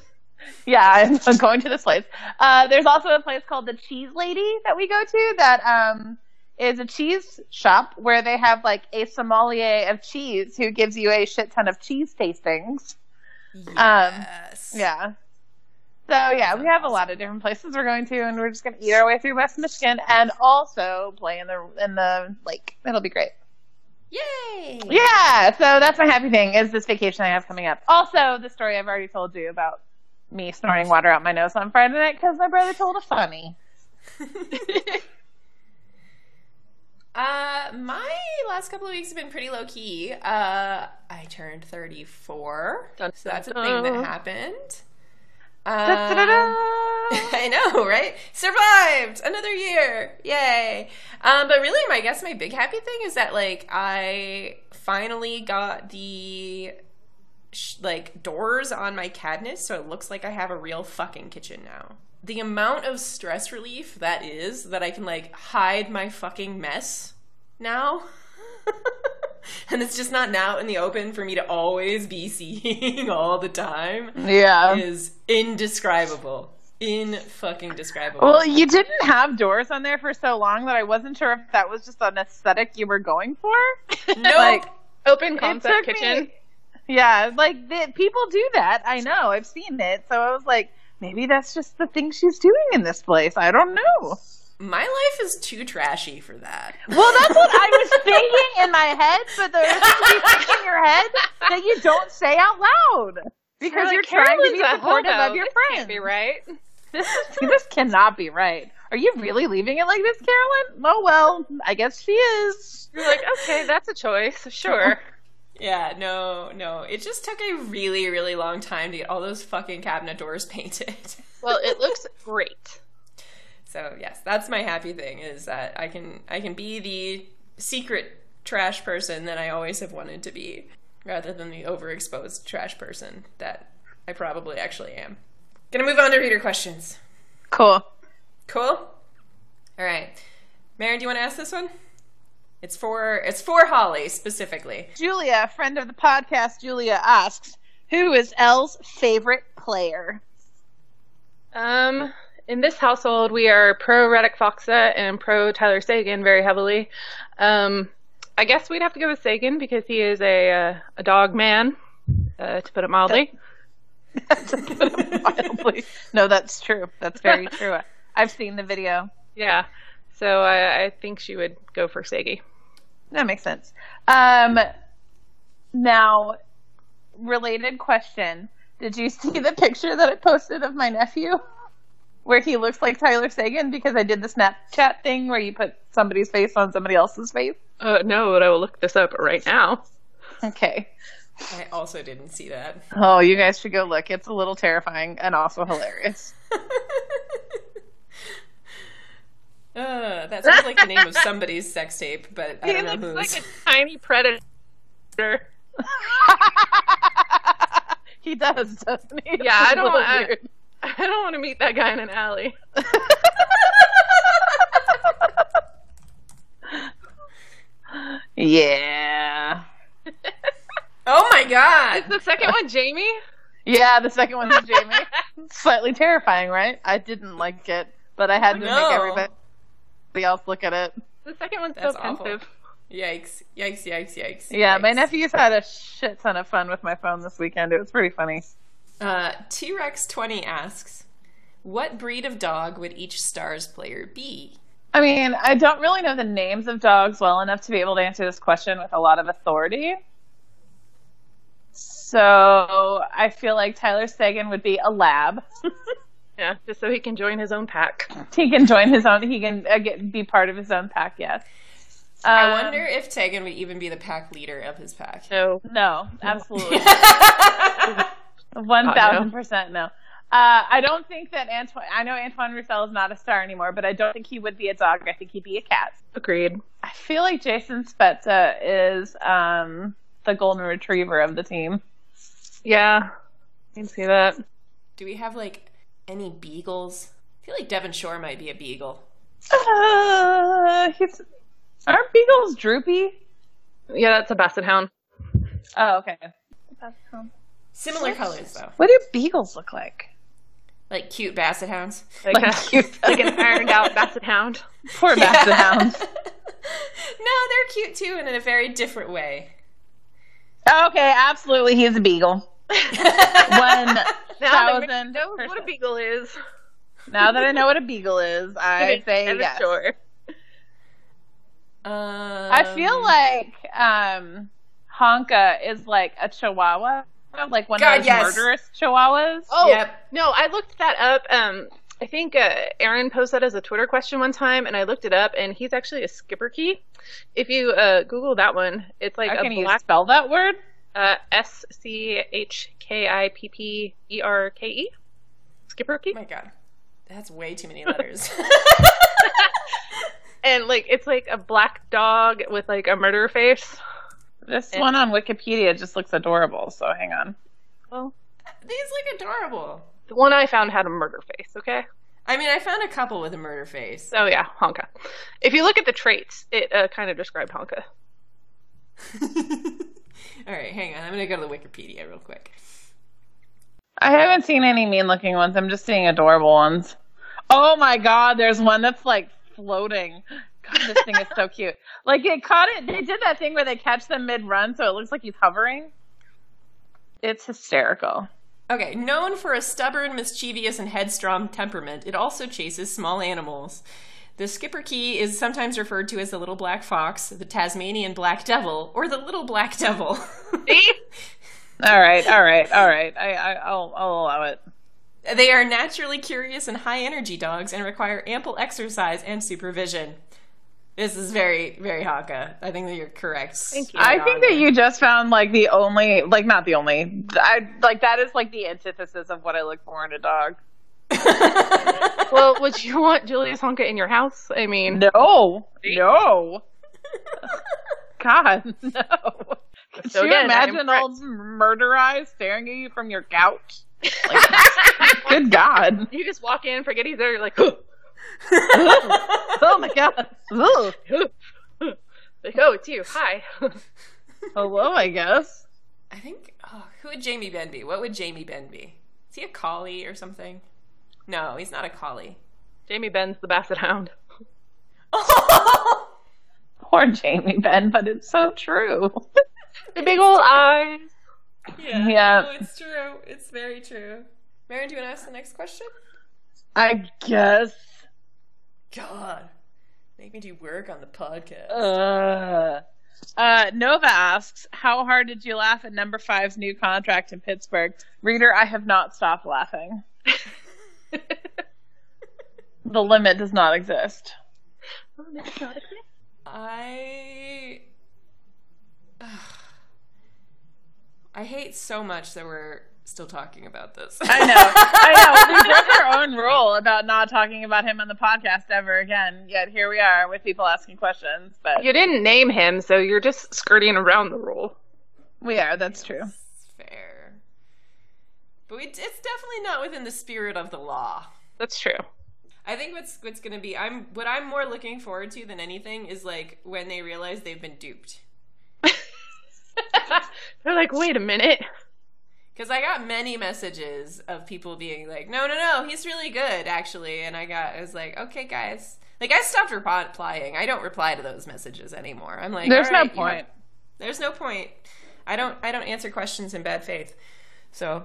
Yeah, I'm going to this place. Uh, there's also a place called the Cheese Lady that we go to that um, is a cheese shop where they have like a sommelier of cheese who gives you a shit ton of cheese tastings. Yes. Um, yeah. So yeah, we have a lot of different places we're going to, and we're just going to eat our way through West Michigan and also play in the in the lake. It'll be great. Yay! Yeah. So that's my happy thing is this vacation I have coming up. Also, the story I've already told you about. Me snorting water out my nose on Friday night because my brother told a funny. uh, my last couple of weeks have been pretty low key. Uh, I turned thirty-four, so that's a thing that happened. Um, I know, right? Survived another year, yay! Um, but really, my I guess my big happy thing is that like I finally got the. Like doors on my cabinets, so it looks like I have a real fucking kitchen now. The amount of stress relief that is that I can like hide my fucking mess now, and it's just not out in the open for me to always be seeing all the time. Yeah, is indescribable. In fucking describable. Well, you didn't have doors on there for so long that I wasn't sure if that was just an aesthetic you were going for. Nope. Like open concept kitchen. Me- Yeah, like, the, people do that. I know. I've seen it. So I was like, maybe that's just the thing she's doing in this place. I don't know. My life is too trashy for that. Well, that's what I was thinking in my head, but there's something in your head that you don't say out loud. Because like, you're Carolyn's trying to be supportive of your friends. This can't be right. This, is, this cannot be right. Are you really leaving it like this, Carolyn? Oh, well, I guess she is. You're like, okay, that's a choice. Sure. Yeah, no, no. It just took a really, really long time to get all those fucking cabinet doors painted. Well, it looks great. So, yes, that's my happy thing is that I can I can be the secret trash person that I always have wanted to be rather than the overexposed trash person that I probably actually am. Gonna move on to reader questions. Cool. Cool? All right. Marin, do you want to ask this one? It's for it's for Holly specifically. Julia, friend of the podcast, Julia asks, "Who is Elle's favorite player?" Um, in this household, we are pro Radek Faksa and pro Tyler Seguin very heavily. Um, I guess we'd have to go with Seguin because he is a uh, a dog man, uh, to put it mildly. to put it mildly. No, that's true. That's very true. I've seen the video. Yeah. So I, I think she would go for Sagi. That makes sense. Um, now, related question. Did you see the picture that I posted of my nephew? where he looks like Tyler Seguin because I did the Snapchat thing where you put somebody's face on somebody else's face? Uh, no, but I will look this up right now. Okay. I also didn't see that. Oh, you guys should go look. It's a little terrifying and also hilarious. Uh, that sounds like the name of somebody's sex tape, but I don't he know looks who's. Like a tiny predator. He does, doesn't he? That's yeah, I don't. I, I don't want to meet that guy in an alley. Yeah. Oh my God! Is the second one Jamie? Yeah, the second one's Jamie. Slightly terrifying, right? I didn't like it, but I had to no. make everybody. Somebody else look at it. The second one's That's so offensive. Yikes. Yikes, yikes, yikes. Yeah, yikes. My nephews had a shit ton of fun with my phone this weekend. It was pretty funny. Uh, T Rex twenty asks, what breed of dog would each Stars player be? I mean, I don't really know the names of dogs well enough to be able to answer this question with a lot of authority. So I feel like Tyler Seguin would be a lab. Yeah, just so he can join his own pack. He can join his own, he can uh, get, be part of his own pack, yes. Um, I wonder if Tegan would even be the pack leader of his pack. No. No, absolutely. one thousand percent no. Uh, I don't think that Antoine, I know Antoine Roussel is not a Star anymore, but I don't think he would be a dog. I think he'd be a cat. Agreed. I feel like Jason Spezza is um, the golden retriever of the team. Yeah, I can see that. Do we have, like, any beagles? I feel like Devin Shore might be a beagle. Uh, he's, aren't beagles droopy? Yeah, that's a basset hound. Oh, okay. Basset hound. Similar what? Colors, though. What do beagles look like? Like cute basset hounds. Like, like, cute, like an ironed-out basset hound. Poor yeah. basset hound. No, they're cute, too, and in a very different way. Okay, absolutely, he's a beagle. One thousand. Know what a beagle is. Now that I know what a beagle is, I say yes. Sure. Um, I feel like um, Honka is like a Chihuahua, like one God, of those yes. murderous Chihuahuas. Oh, yep. No, I looked that up. Um, I think uh, Aaron posted that as a Twitter question one time, and I looked it up, and he's actually a Schipperke. If you uh, Google that one, it's like How a can black. You spell that word? Uh, S C H K I P P E R K E. Schipperke? Oh my God. That's way too many letters. And, like, it's like a black dog with, like, a murder face. This and one on Wikipedia just looks adorable, so hang on. Well, these look adorable. The one I found had a murder face, okay? I mean, I found a couple with a murder face. Oh, yeah, Honka. If you look at the traits, it uh, kind of described Honka. All right, hang on. I'm going to go to the Wikipedia real quick. I haven't seen any mean-looking ones. I'm just seeing adorable ones. Oh, my God. There's one that's, like, floating. God, this thing is so cute. Like, it caught it. They did that thing where they catch them mid-run, so it looks like he's hovering. It's hysterical. Okay, known for a stubborn, mischievous, and headstrong temperament, it also chases small animals. The Schipperke is sometimes referred to as the little black fox, the Tasmanian black devil, or the little black devil. all right, all right, all right. I, I, I'll, I'll allow it. They are naturally curious and high-energy dogs and require ample exercise and supervision. This is very, very Honka. I think that you're correct. Thank you. I think that you just found, like, the only, like, not the only, I like, that is, like, the antithesis of what I look for in a dog. Well, would you want Julius Honka in your house? I mean, no, no. God, no. Could so you again, imagine old murder eyes staring at you from your couch? Like, good God! You just walk in, forget he's there. You're like, oh, oh my God! Oh. Like, oh, it's you. Hi. Hello, I guess. I think. Oh, who would Jamie Benn be? What would Jamie Benn be? Is he a collie or something? No, he's not a collie. Jamie Benn's the basset hound. Poor Jamie Benn, but it's so true. The big old eyes. Yeah, yeah. No, it's true. It's very true. Marin, do you want to ask the next question? I guess. God, make me do work on the podcast. Uh, uh, Nova asks, how hard did you laugh at number five's new contract in Pittsburgh? Reader, I have not stopped laughing. The limit does not exist. The limit does not exist. I... I hate so much that we're still talking about this. I know. I know. We broke our own rule about not talking about him on the podcast ever again, yet here we are with people asking questions. But you didn't name him, so you're just skirting around the rule. We are. That's true. That's fair. But we, it's definitely not within the spirit of the law. That's true. I think what's what's going to be, I'm what I'm more looking forward to than anything is like when they realize they've been duped. They're like, wait a minute. Because I got many messages of people being like, no, no, no, he's really good, actually. And I got, I was like, okay, guys. Like, I stopped replying. I don't reply to those messages anymore. I'm like, there's no point. There's no point. I don't, I don't answer questions in bad faith. So...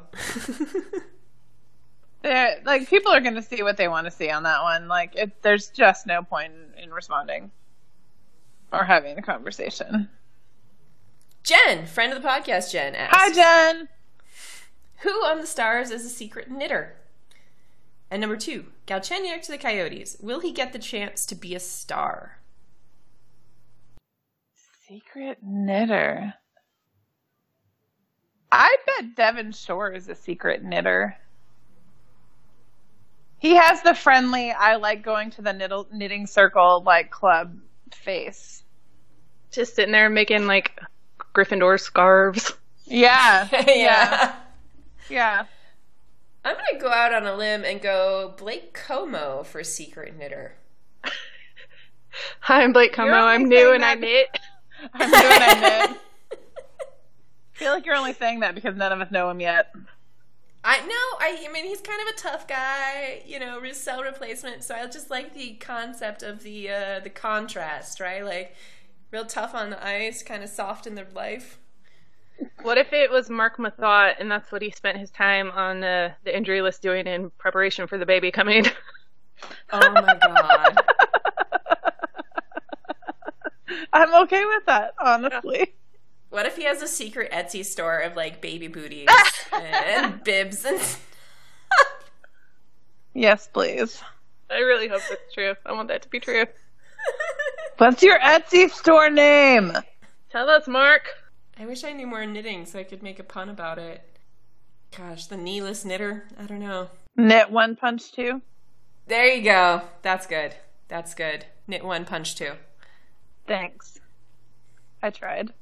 They're, like, people are going to see what they want to see on that one. Like, it, there's just no point in, in responding or having a conversation. Jen, friend of the podcast, Jen asks. Hi, Jen. Who on the Stars is a secret knitter? And number two, Galchenyuk to the Coyotes. Will he get the chance to be a star? Secret knitter. I bet Devin Shore is a secret knitter. He has the friendly, I like going to the knittle, knitting circle, like, club face. Just sitting there making, like, Gryffindor scarves. Yeah. yeah. Yeah. I'm going to go out on a limb and go Blake Comeau for secret knitter. Hi, I'm Blake Comeau. I'm new and I knit. I'm new and I knit. I feel like you're only saying that because none of us know him yet. I no, I, I mean, he's kind of a tough guy, you know, Roussel replacement, so I just like the concept of the uh, the contrast, right? Like, real tough on the ice, kind of soft in their life. What if it was Mark Methot, and that's what he spent his time on uh, the injury list doing in preparation for the baby coming? Oh, my God. I'm okay with that, honestly. Yeah. What if he has a secret Etsy store of, like, baby booties and bibs and stuff? Yes, please. I really hope it's true. I want that to be true. What's your Etsy store name? Tell us, Mark. I wish I knew more knitting so I could make a pun about it. Gosh, the kneeless knitter. I don't know. Knit one, punch two. There you go. That's good. That's good. Knit one, punch two. Thanks. I tried.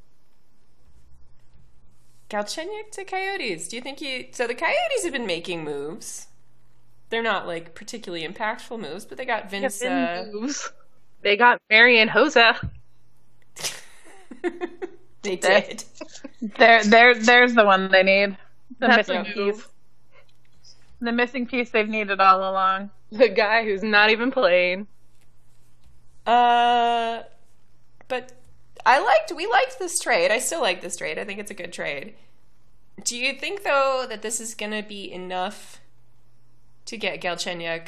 Galchenyuk to Coyotes. Do you think he... So the Coyotes have been making moves. They're not, like, particularly impactful moves, but they got Vince... Yeah, moves. They got Marian Hossa. They did. There, there, there's the one they need. The That's missing piece. Move. The missing piece they've needed all along. The guy who's not even playing. Uh, But... I liked, we liked this trade. I still like this trade. I think it's a good trade. Do you think, though, that this is going to be enough to get Galchenyuk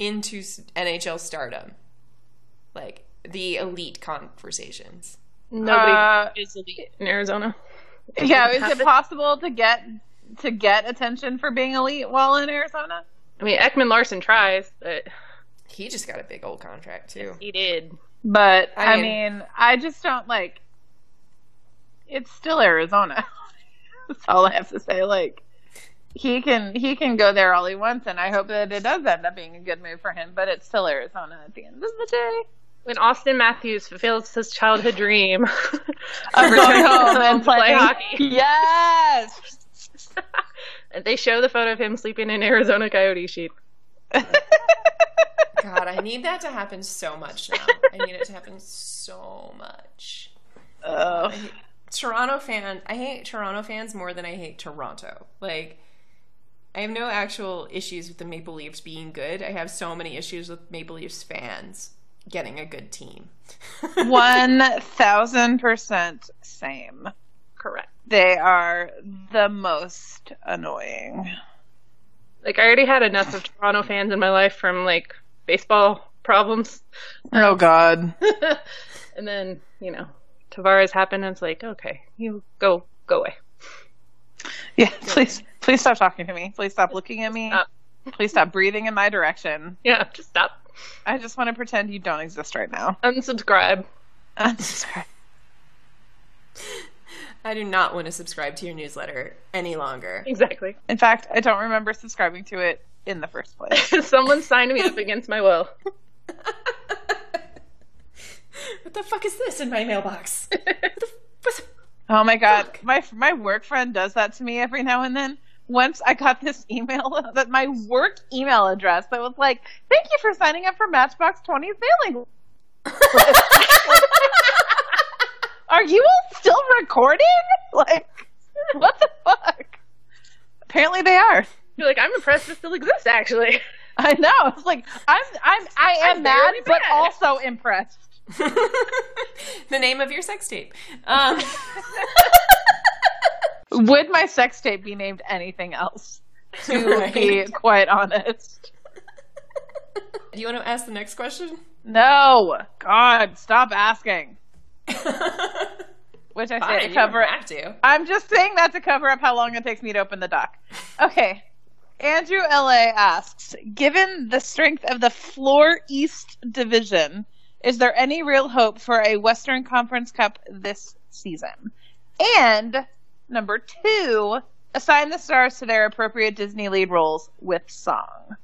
into N H L stardom? Like, the elite conversations. Nobody uh, is elite in Arizona. Yeah, is it possible to get to get attention for being elite while in Arizona? I mean, Ekman Larson tries, but... He just got a big old contract, too. Yes, he did. But, I mean, I mean, I just don't, like, it's still Arizona. That's all I have to say. Like, he can he can go there all he wants, and I hope that it does end up being a good move for him, but it's still Arizona at the end of the day. When Austin Matthews fulfills his childhood dream of returning home and playing hockey. Yes! They show the photo of him sleeping in Arizona coyote sheep. God, I need that to happen so much now. I need it to happen so much. Ugh. Hate, Toronto fan. I hate Toronto fans more than I hate Toronto. Like, I have no actual issues with the Maple Leafs being good. I have so many issues with Maple Leafs fans getting a good team. one thousand percent same. Correct. They are the most annoying. Like, I already had enough of Toronto fans in my life from, like, baseball problems. Oh, God. And then, you know, Tavares happened, and it's like, okay, you go go away. Yeah, go please away. Please stop talking to me. Please stop looking at me. Stop. Please stop breathing in my direction. Yeah, just stop. I just want to pretend you don't exist right now. Unsubscribe. Unsubscribe. I do not want to subscribe to your newsletter any longer. Exactly. In fact, I don't remember subscribing to it in the first place. Someone signed me up against my will. What the fuck is this in my mailbox? What the, what the, oh my god, fuck? my my work friend does that to me every now and then. Once I got this email that my work email address that was like, "Thank you for signing up for Matchbox twenty's mailing." Are you all still recording? Like, what the fuck? Apparently they are. You're like, I'm impressed this still exists, actually. I know. It's like, I'm, I'm, I am I'm mad, mad, but also impressed. The name of your sex tape. Um. Would my sex tape be named anything else? To right. be quite honest. Do you want to ask the next question? No. God, stop asking. Which I Fine, say to cover up. To. I'm just saying that to cover up how long it takes me to open the doc. Okay. Andrew L A asks, given the strength of the floor East division, is there any real hope for a Western Conference Cup this season? And number two, assign the stars to their appropriate Disney lead roles with song.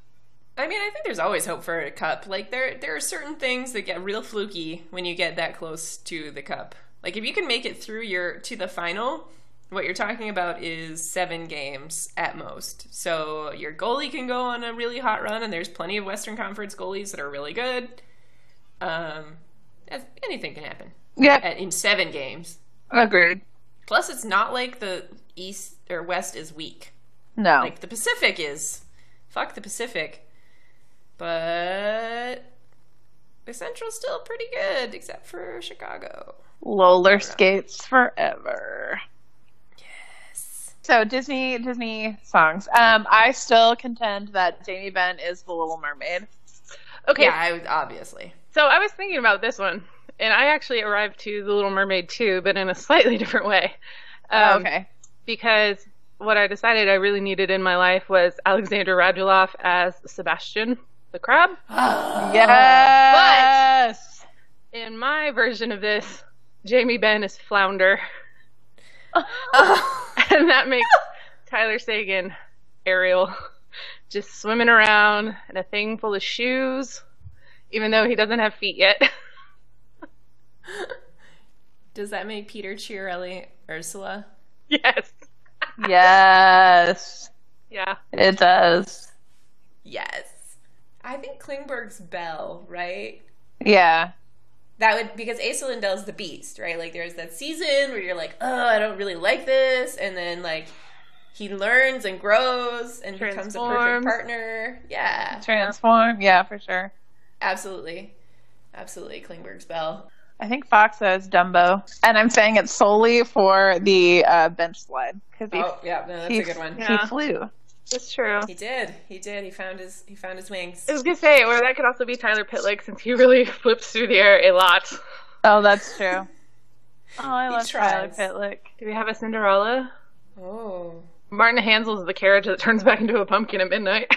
I mean, I think there's always hope for a cup. Like, there there are certain things that get real fluky when you get that close to the cup. Like, if you can make it through your to the final, what you're talking about is seven games at most. So your goalie can go on a really hot run, and there's plenty of Western Conference goalies that are really good. Um, anything can happen. Yeah. In seven games. Agreed. Plus, it's not like the East or West is weak. No. Like, the Pacific is. Fuck the Pacific. But the Central's still pretty good, except for Chicago. Loller skates forever. Yes. So Disney, Disney songs. Um, I still contend that Jamie Benn is the Little Mermaid. Okay. Yeah, I was, obviously. So I was thinking about this one, and I actually arrived to the Little Mermaid too, but in a slightly different way. Um, okay. Because what I decided I really needed in my life was Alexander Radulov as Sebastian the crab. Yes. But in my version of this, Jamie Benn is Flounder. Oh. And that makes Tyler Seguin Ariel, just swimming around in a thing full of shoes, even though he doesn't have feet yet. Does that make Peter Chiarelli Ursula? Yes. Yes. Yeah. It does. Yes. I think Klingberg's Belle, right? Yeah. That would, because Asa Lindell's the Beast, right? Like, there's that season where you're like, oh, I don't really like this. And then, like, he learns and grows and Transforms. becomes a perfect partner. Yeah. Transform. Yeah, for sure. Absolutely. Absolutely. Klingberg's Belle. I think Fox says Dumbo, and I'm saying it solely for the uh, bench slide. He, oh, yeah, no, that's he, a good one. Yeah. He flew. That's true. He did. He did. He found his. He found his wings. I was gonna say, or that could also be Tyler Pitlick, since he really flips through the air a lot. Oh, that's true. Oh, I he love tries. Tyler Pitlick. Do we have a Cinderella? Oh. Martin Hansel's the carriage that turns back into a pumpkin at midnight.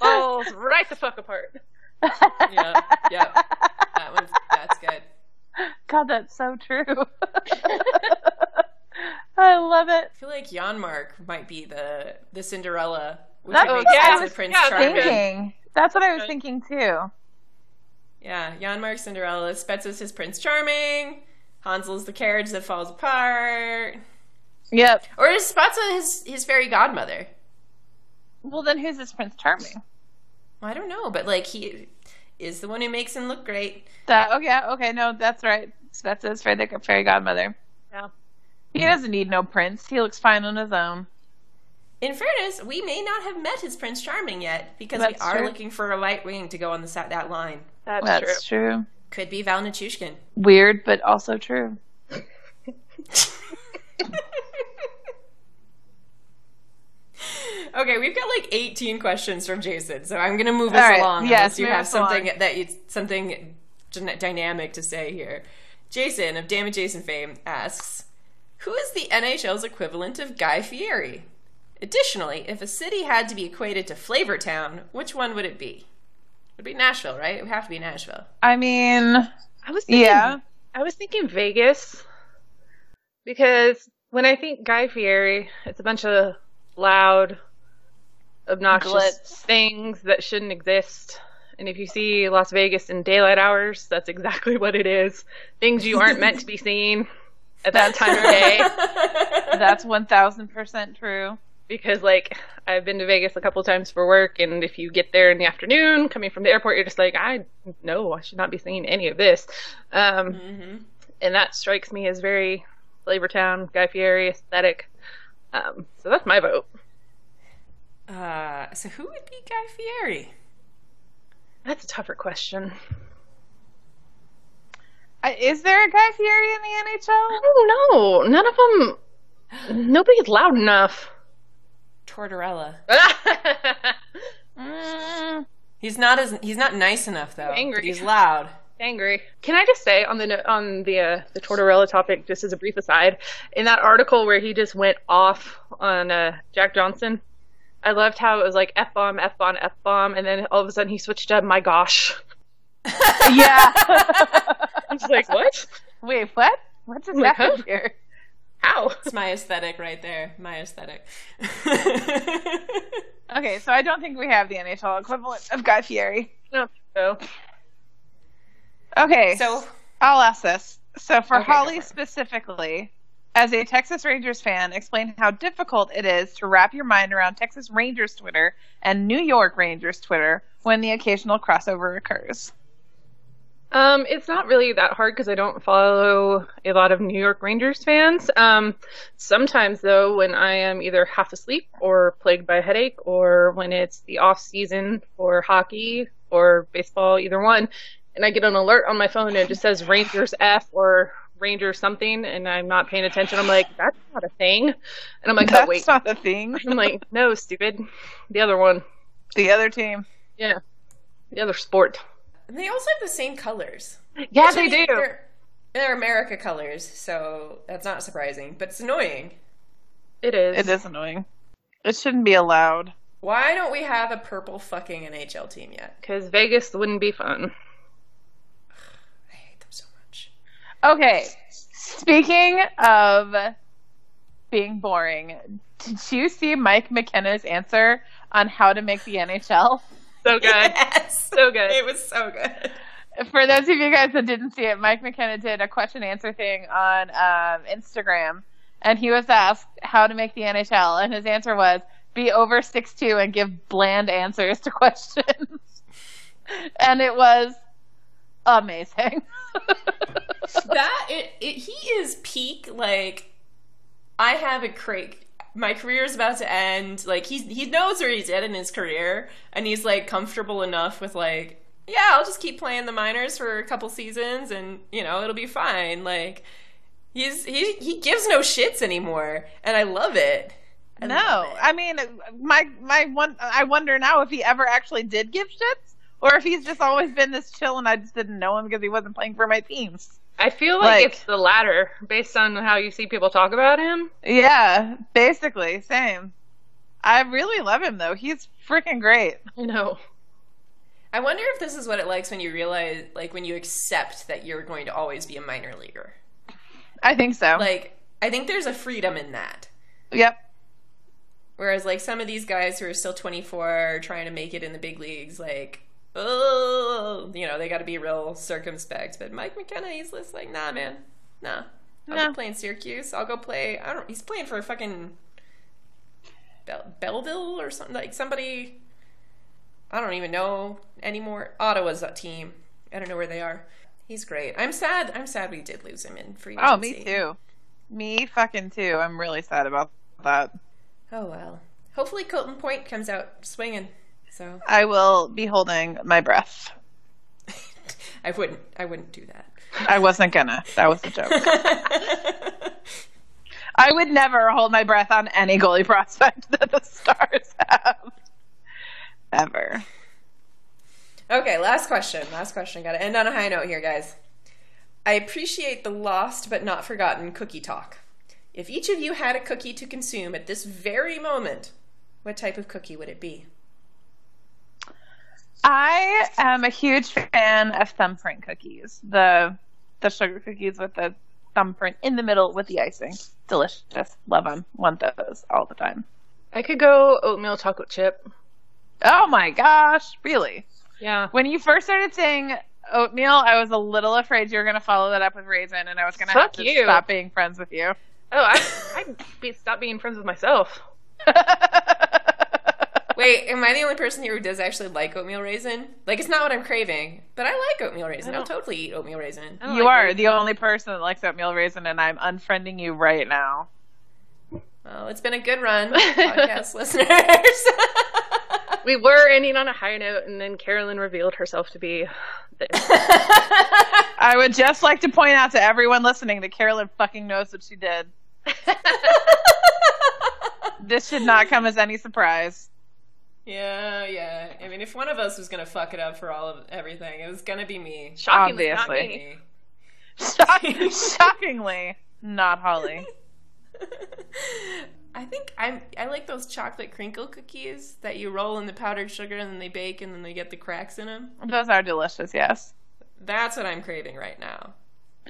Falls right the fuck apart. Yeah, yeah. That one's, that's good. God, that's so true. I love it. I feel like Janmark might be the the Cinderella. Which that's what yeah, I was Prince yeah, thinking. That's what I was thinking too. Yeah, Janmark's Cinderella. Spezza's his Prince Charming. Hansel's the carriage that falls apart. Yep. Or is Spezza his, his fairy godmother? Well, then who's his Prince Charming? I don't know, but, like, he is the one who makes him look great. That, oh, yeah, okay, no, that's right. That's his fairy godmother. Yeah. He yeah. doesn't need no prince. He looks fine on his own. In fairness, we may not have met his Prince Charming yet, because that's we are true. looking for a light wing to go on the that line. That's, that's true. true. Could be Val Nichushkin. Weird, but also true. Okay, we've got like eighteen questions from Jason, so I'm gonna move us right. along yes, unless you have something along. that you, something d- dynamic to say here. Jason of Damn It Jason fame asks, Who is the N H L's equivalent of Guy Fieri? Additionally, if a city had to be equated to Flavor Town, which one would it be? It would be Nashville, right? It would have to be Nashville. I mean, I was thinking, yeah. I was thinking Vegas, because when I think Guy Fieri, it's a bunch of loud, obnoxious Glitz. things that shouldn't exist. And if you see Las Vegas in daylight hours, that's exactly what it is. Things you aren't meant to be seeing at that time of day. That's one thousand percent true. Because, like, I've been to Vegas a couple times for work, and if you get there in the afternoon, coming from the airport, you're just like, I no, I should not be seeing any of this. Um, mm-hmm. And that strikes me as very Flavor Town, Guy Fieri aesthetic. Um, so that's my vote. Uh, so who would be Guy Fieri? That's a tougher question. Uh, is there a Guy Fieri in the N H L? I don't know. None of them. Nobody's loud enough. Tortorella. mm. He's not as he's not nice enough though. Angry. He's loud. Angry. Can I just say on the on the uh, the Tortorella topic, just as a brief aside, in that article where he just went off on uh, Jack Johnson. I loved how it was like F-bomb, F-bomb, F-bomb, and then all of a sudden he switched to my gosh. Yeah. I was like, what? Wait, what? What just like, happened huh? here? How? It's my aesthetic right there. My aesthetic. Okay, so I don't think we have the N H L equivalent of Guy Fieri. No. So. Okay, so I'll ask this. So for okay, Holly specifically... As a Texas Rangers fan, explain how difficult it is to wrap your mind around Texas Rangers Twitter and New York Rangers Twitter when the occasional crossover occurs. Um, it's not really that hard because I don't follow a lot of New York Rangers fans. Um, sometimes, though, when I am either half asleep or plagued by a headache or when it's the off season for hockey or baseball, either one, and I get an alert on my phone and it just says Rangers F or Ranger something, and I'm not paying attention. I'm like, that's not a thing. And I'm like, that's oh, wait. not a thing. I'm like, no, stupid. The other one. The other team. Yeah. The other sport. And they also have the same colors. Yeah, they do. They're, they're America colors, so that's not surprising. But it's annoying. It is. It is annoying. It shouldn't be allowed. Why don't we have a purple fucking N H L team yet? Because Vegas wouldn't be fun. Okay, speaking of being boring, did you see Mike McKenna's answer on how to make the N H L? So good. Yes. So good. It was so good. For those of you guys that didn't see it, Mike McKenna did a question and answer thing on um, Instagram, and he was asked how to make the N H L, and his answer was, be over six two and give bland answers to questions. And it was amazing. That it, it he is peak, like, I have a cra- my career is about to end, like he's he knows where he's at in his career, and he's like comfortable enough with like, yeah, I'll just keep playing the minors for a couple seasons and, you know, it'll be fine. Like he's he he gives no shits anymore, and I love it. I no love it. I mean, my my one I wonder now if he ever actually did give shits, or if he's just always been this chill and I just didn't know him because he wasn't playing for my teams. I feel like, like it's the latter, based on how you see people talk about him. Yeah, basically, same. I really love him, though. He's freaking great. I know. I wonder if this is what it likes when you realize, like, when you accept that you're going to always be a minor leaguer. I think so. Like, I think there's a freedom in that. Yep. Whereas, like, some of these guys who are still twenty-four trying to make it in the big leagues, like... oh, you know, they got to be real circumspect. But Mike McKenna, he's just like, nah, man, nah. I'll nah. go play in Syracuse. I'll go play. I don't. He's playing for a fucking Bell- Belleville or something, like somebody. I don't even know anymore. Ottawa's a team. I don't know where they are. He's great. I'm sad. I'm sad we did lose him in free agency. Oh, me too. Me fucking too. I'm really sad about that. Oh well. Hopefully, Colton Point comes out swinging. So I will be holding my breath. I wouldn't. I wouldn't do that. I wasn't gonna. That was a joke. I would never hold my breath on any goalie prospect that the Stars have. Ever. Okay, last question. Last question. Got to end on a high note here, guys. I appreciate the lost but not forgotten cookie talk. If each of you had a cookie to consume at this very moment, what type of cookie would it be? I am a huge fan of thumbprint cookies. The the sugar cookies with the thumbprint in the middle with the icing. Delicious. Love them. Want those all the time. I could go oatmeal chocolate chip. Oh my gosh. Really? Yeah. When you first started saying oatmeal, I was a little afraid you were going to follow that up with raisin, and I was going to have to you. stop being friends with you. Oh, I, I'd be, stop being friends with myself. Wait, am I the only person here who does actually like oatmeal raisin? Like, it's not what I'm craving, but I like oatmeal raisin. I'll totally eat oatmeal raisin. You like are oatmeal. The only person that likes oatmeal raisin, and I'm unfriending you right now. Well, it's been a good run, podcast listeners. We were ending on a high note, and then Carolyn revealed herself to be this. I would just like to point out to everyone listening that Carolyn fucking knows what she did. This should not come as any surprise. Yeah, yeah. I mean, if one of us was going to fuck it up for all of everything, it was going to be me. Shockingly, Obviously. not me. Shock- shockingly, not Holly. I think I I like those chocolate crinkle cookies that you roll in the powdered sugar and then they bake and then they get the cracks in them. Those are delicious, yes. That's what I'm craving right now.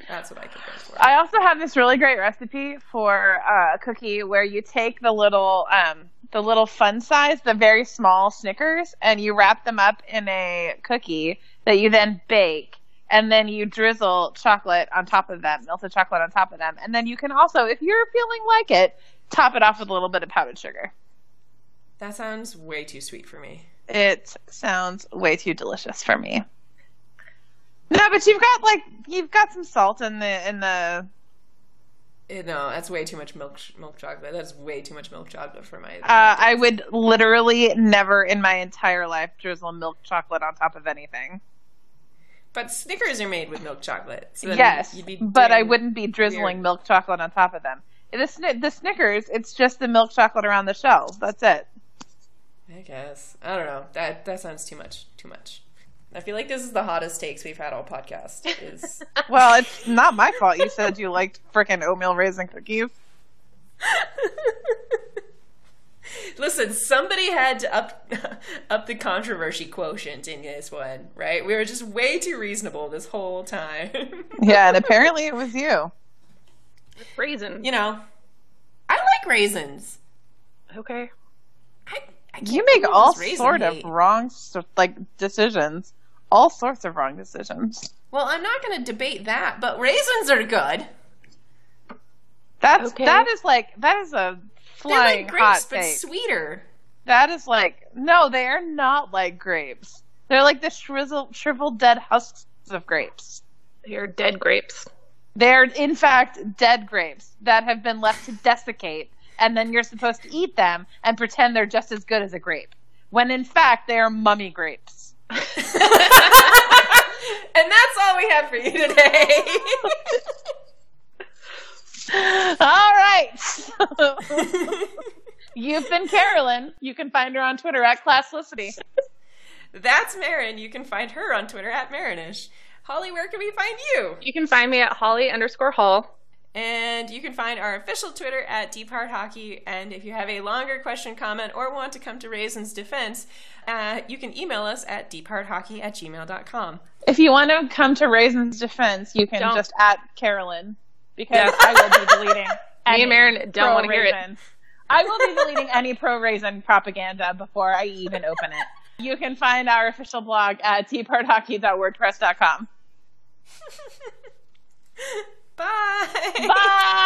That's what I could go for. I also have this really great recipe for uh, a cookie where you take the little um, the little fun size, the very small Snickers, and you wrap them up in a cookie that you then bake. And then you drizzle chocolate on top of them, melted chocolate on top of them. And then you can also, if you're feeling like it, top it off with a little bit of powdered sugar. That sounds way too sweet for me. It sounds way too delicious for me. No, but you've got like you've got some salt in the in the. No, that's way too much milk milk chocolate. That's way too much milk chocolate for my. Uh, I would literally never in my entire life drizzle milk chocolate on top of anything. But Snickers are made with milk chocolate. So yes, you'd be but I wouldn't be drizzling weird. milk chocolate on top of them. The, Sn- the Snickers, it's just the milk chocolate around the shell. That's it. I guess. I don't know. That that sounds too much. Too much. I feel like this is the hottest takes we've had all podcast. Is... Well, it's not my fault. You said you liked frickin' oatmeal raisin cookies. Listen, somebody had to up up the controversy quotient in this one, right? We were just way too reasonable this whole time. Yeah, and apparently it was you. With raisin. You know, I like raisins. Okay. I, I can't you make all sort hate. of wrong, like, decisions. All sorts of wrong decisions. Well, I'm not going to debate that, but raisins are good. That's okay. That is like, that is a... Flying They're like grapes, but take. sweeter. That is like... No, they are not like grapes. They're like the shrizzled, shriveled dead husks of grapes. They are dead grapes. They are, in fact, dead grapes that have been left to desiccate, and then you're supposed to eat them and pretend they're just as good as a grape, when, in fact, they are mummy grapes. And that's all we have for you today. All right. You've been Carolyn. You can find her on Twitter at Classlicity. That's Marin. You can find her on Twitter at Marinish. Holly, where can we find you? You can find me at Holly underscore Hall. And you can find our official Twitter at Deep Heart Hockey. And if you have a longer question, comment, or want to come to Raisin's defense, uh, you can email us at deephearthockey at gmail dot com. If you want to come to Raisin's defense, you can Don't. just at Carolyn. Because I will be deleting any Me and Marin don't want to hear it. I will be deleting any pro-raisin propaganda before I even open it. You can find our official blog at deephearthockey dot wordpress dot com. Bye! Bye!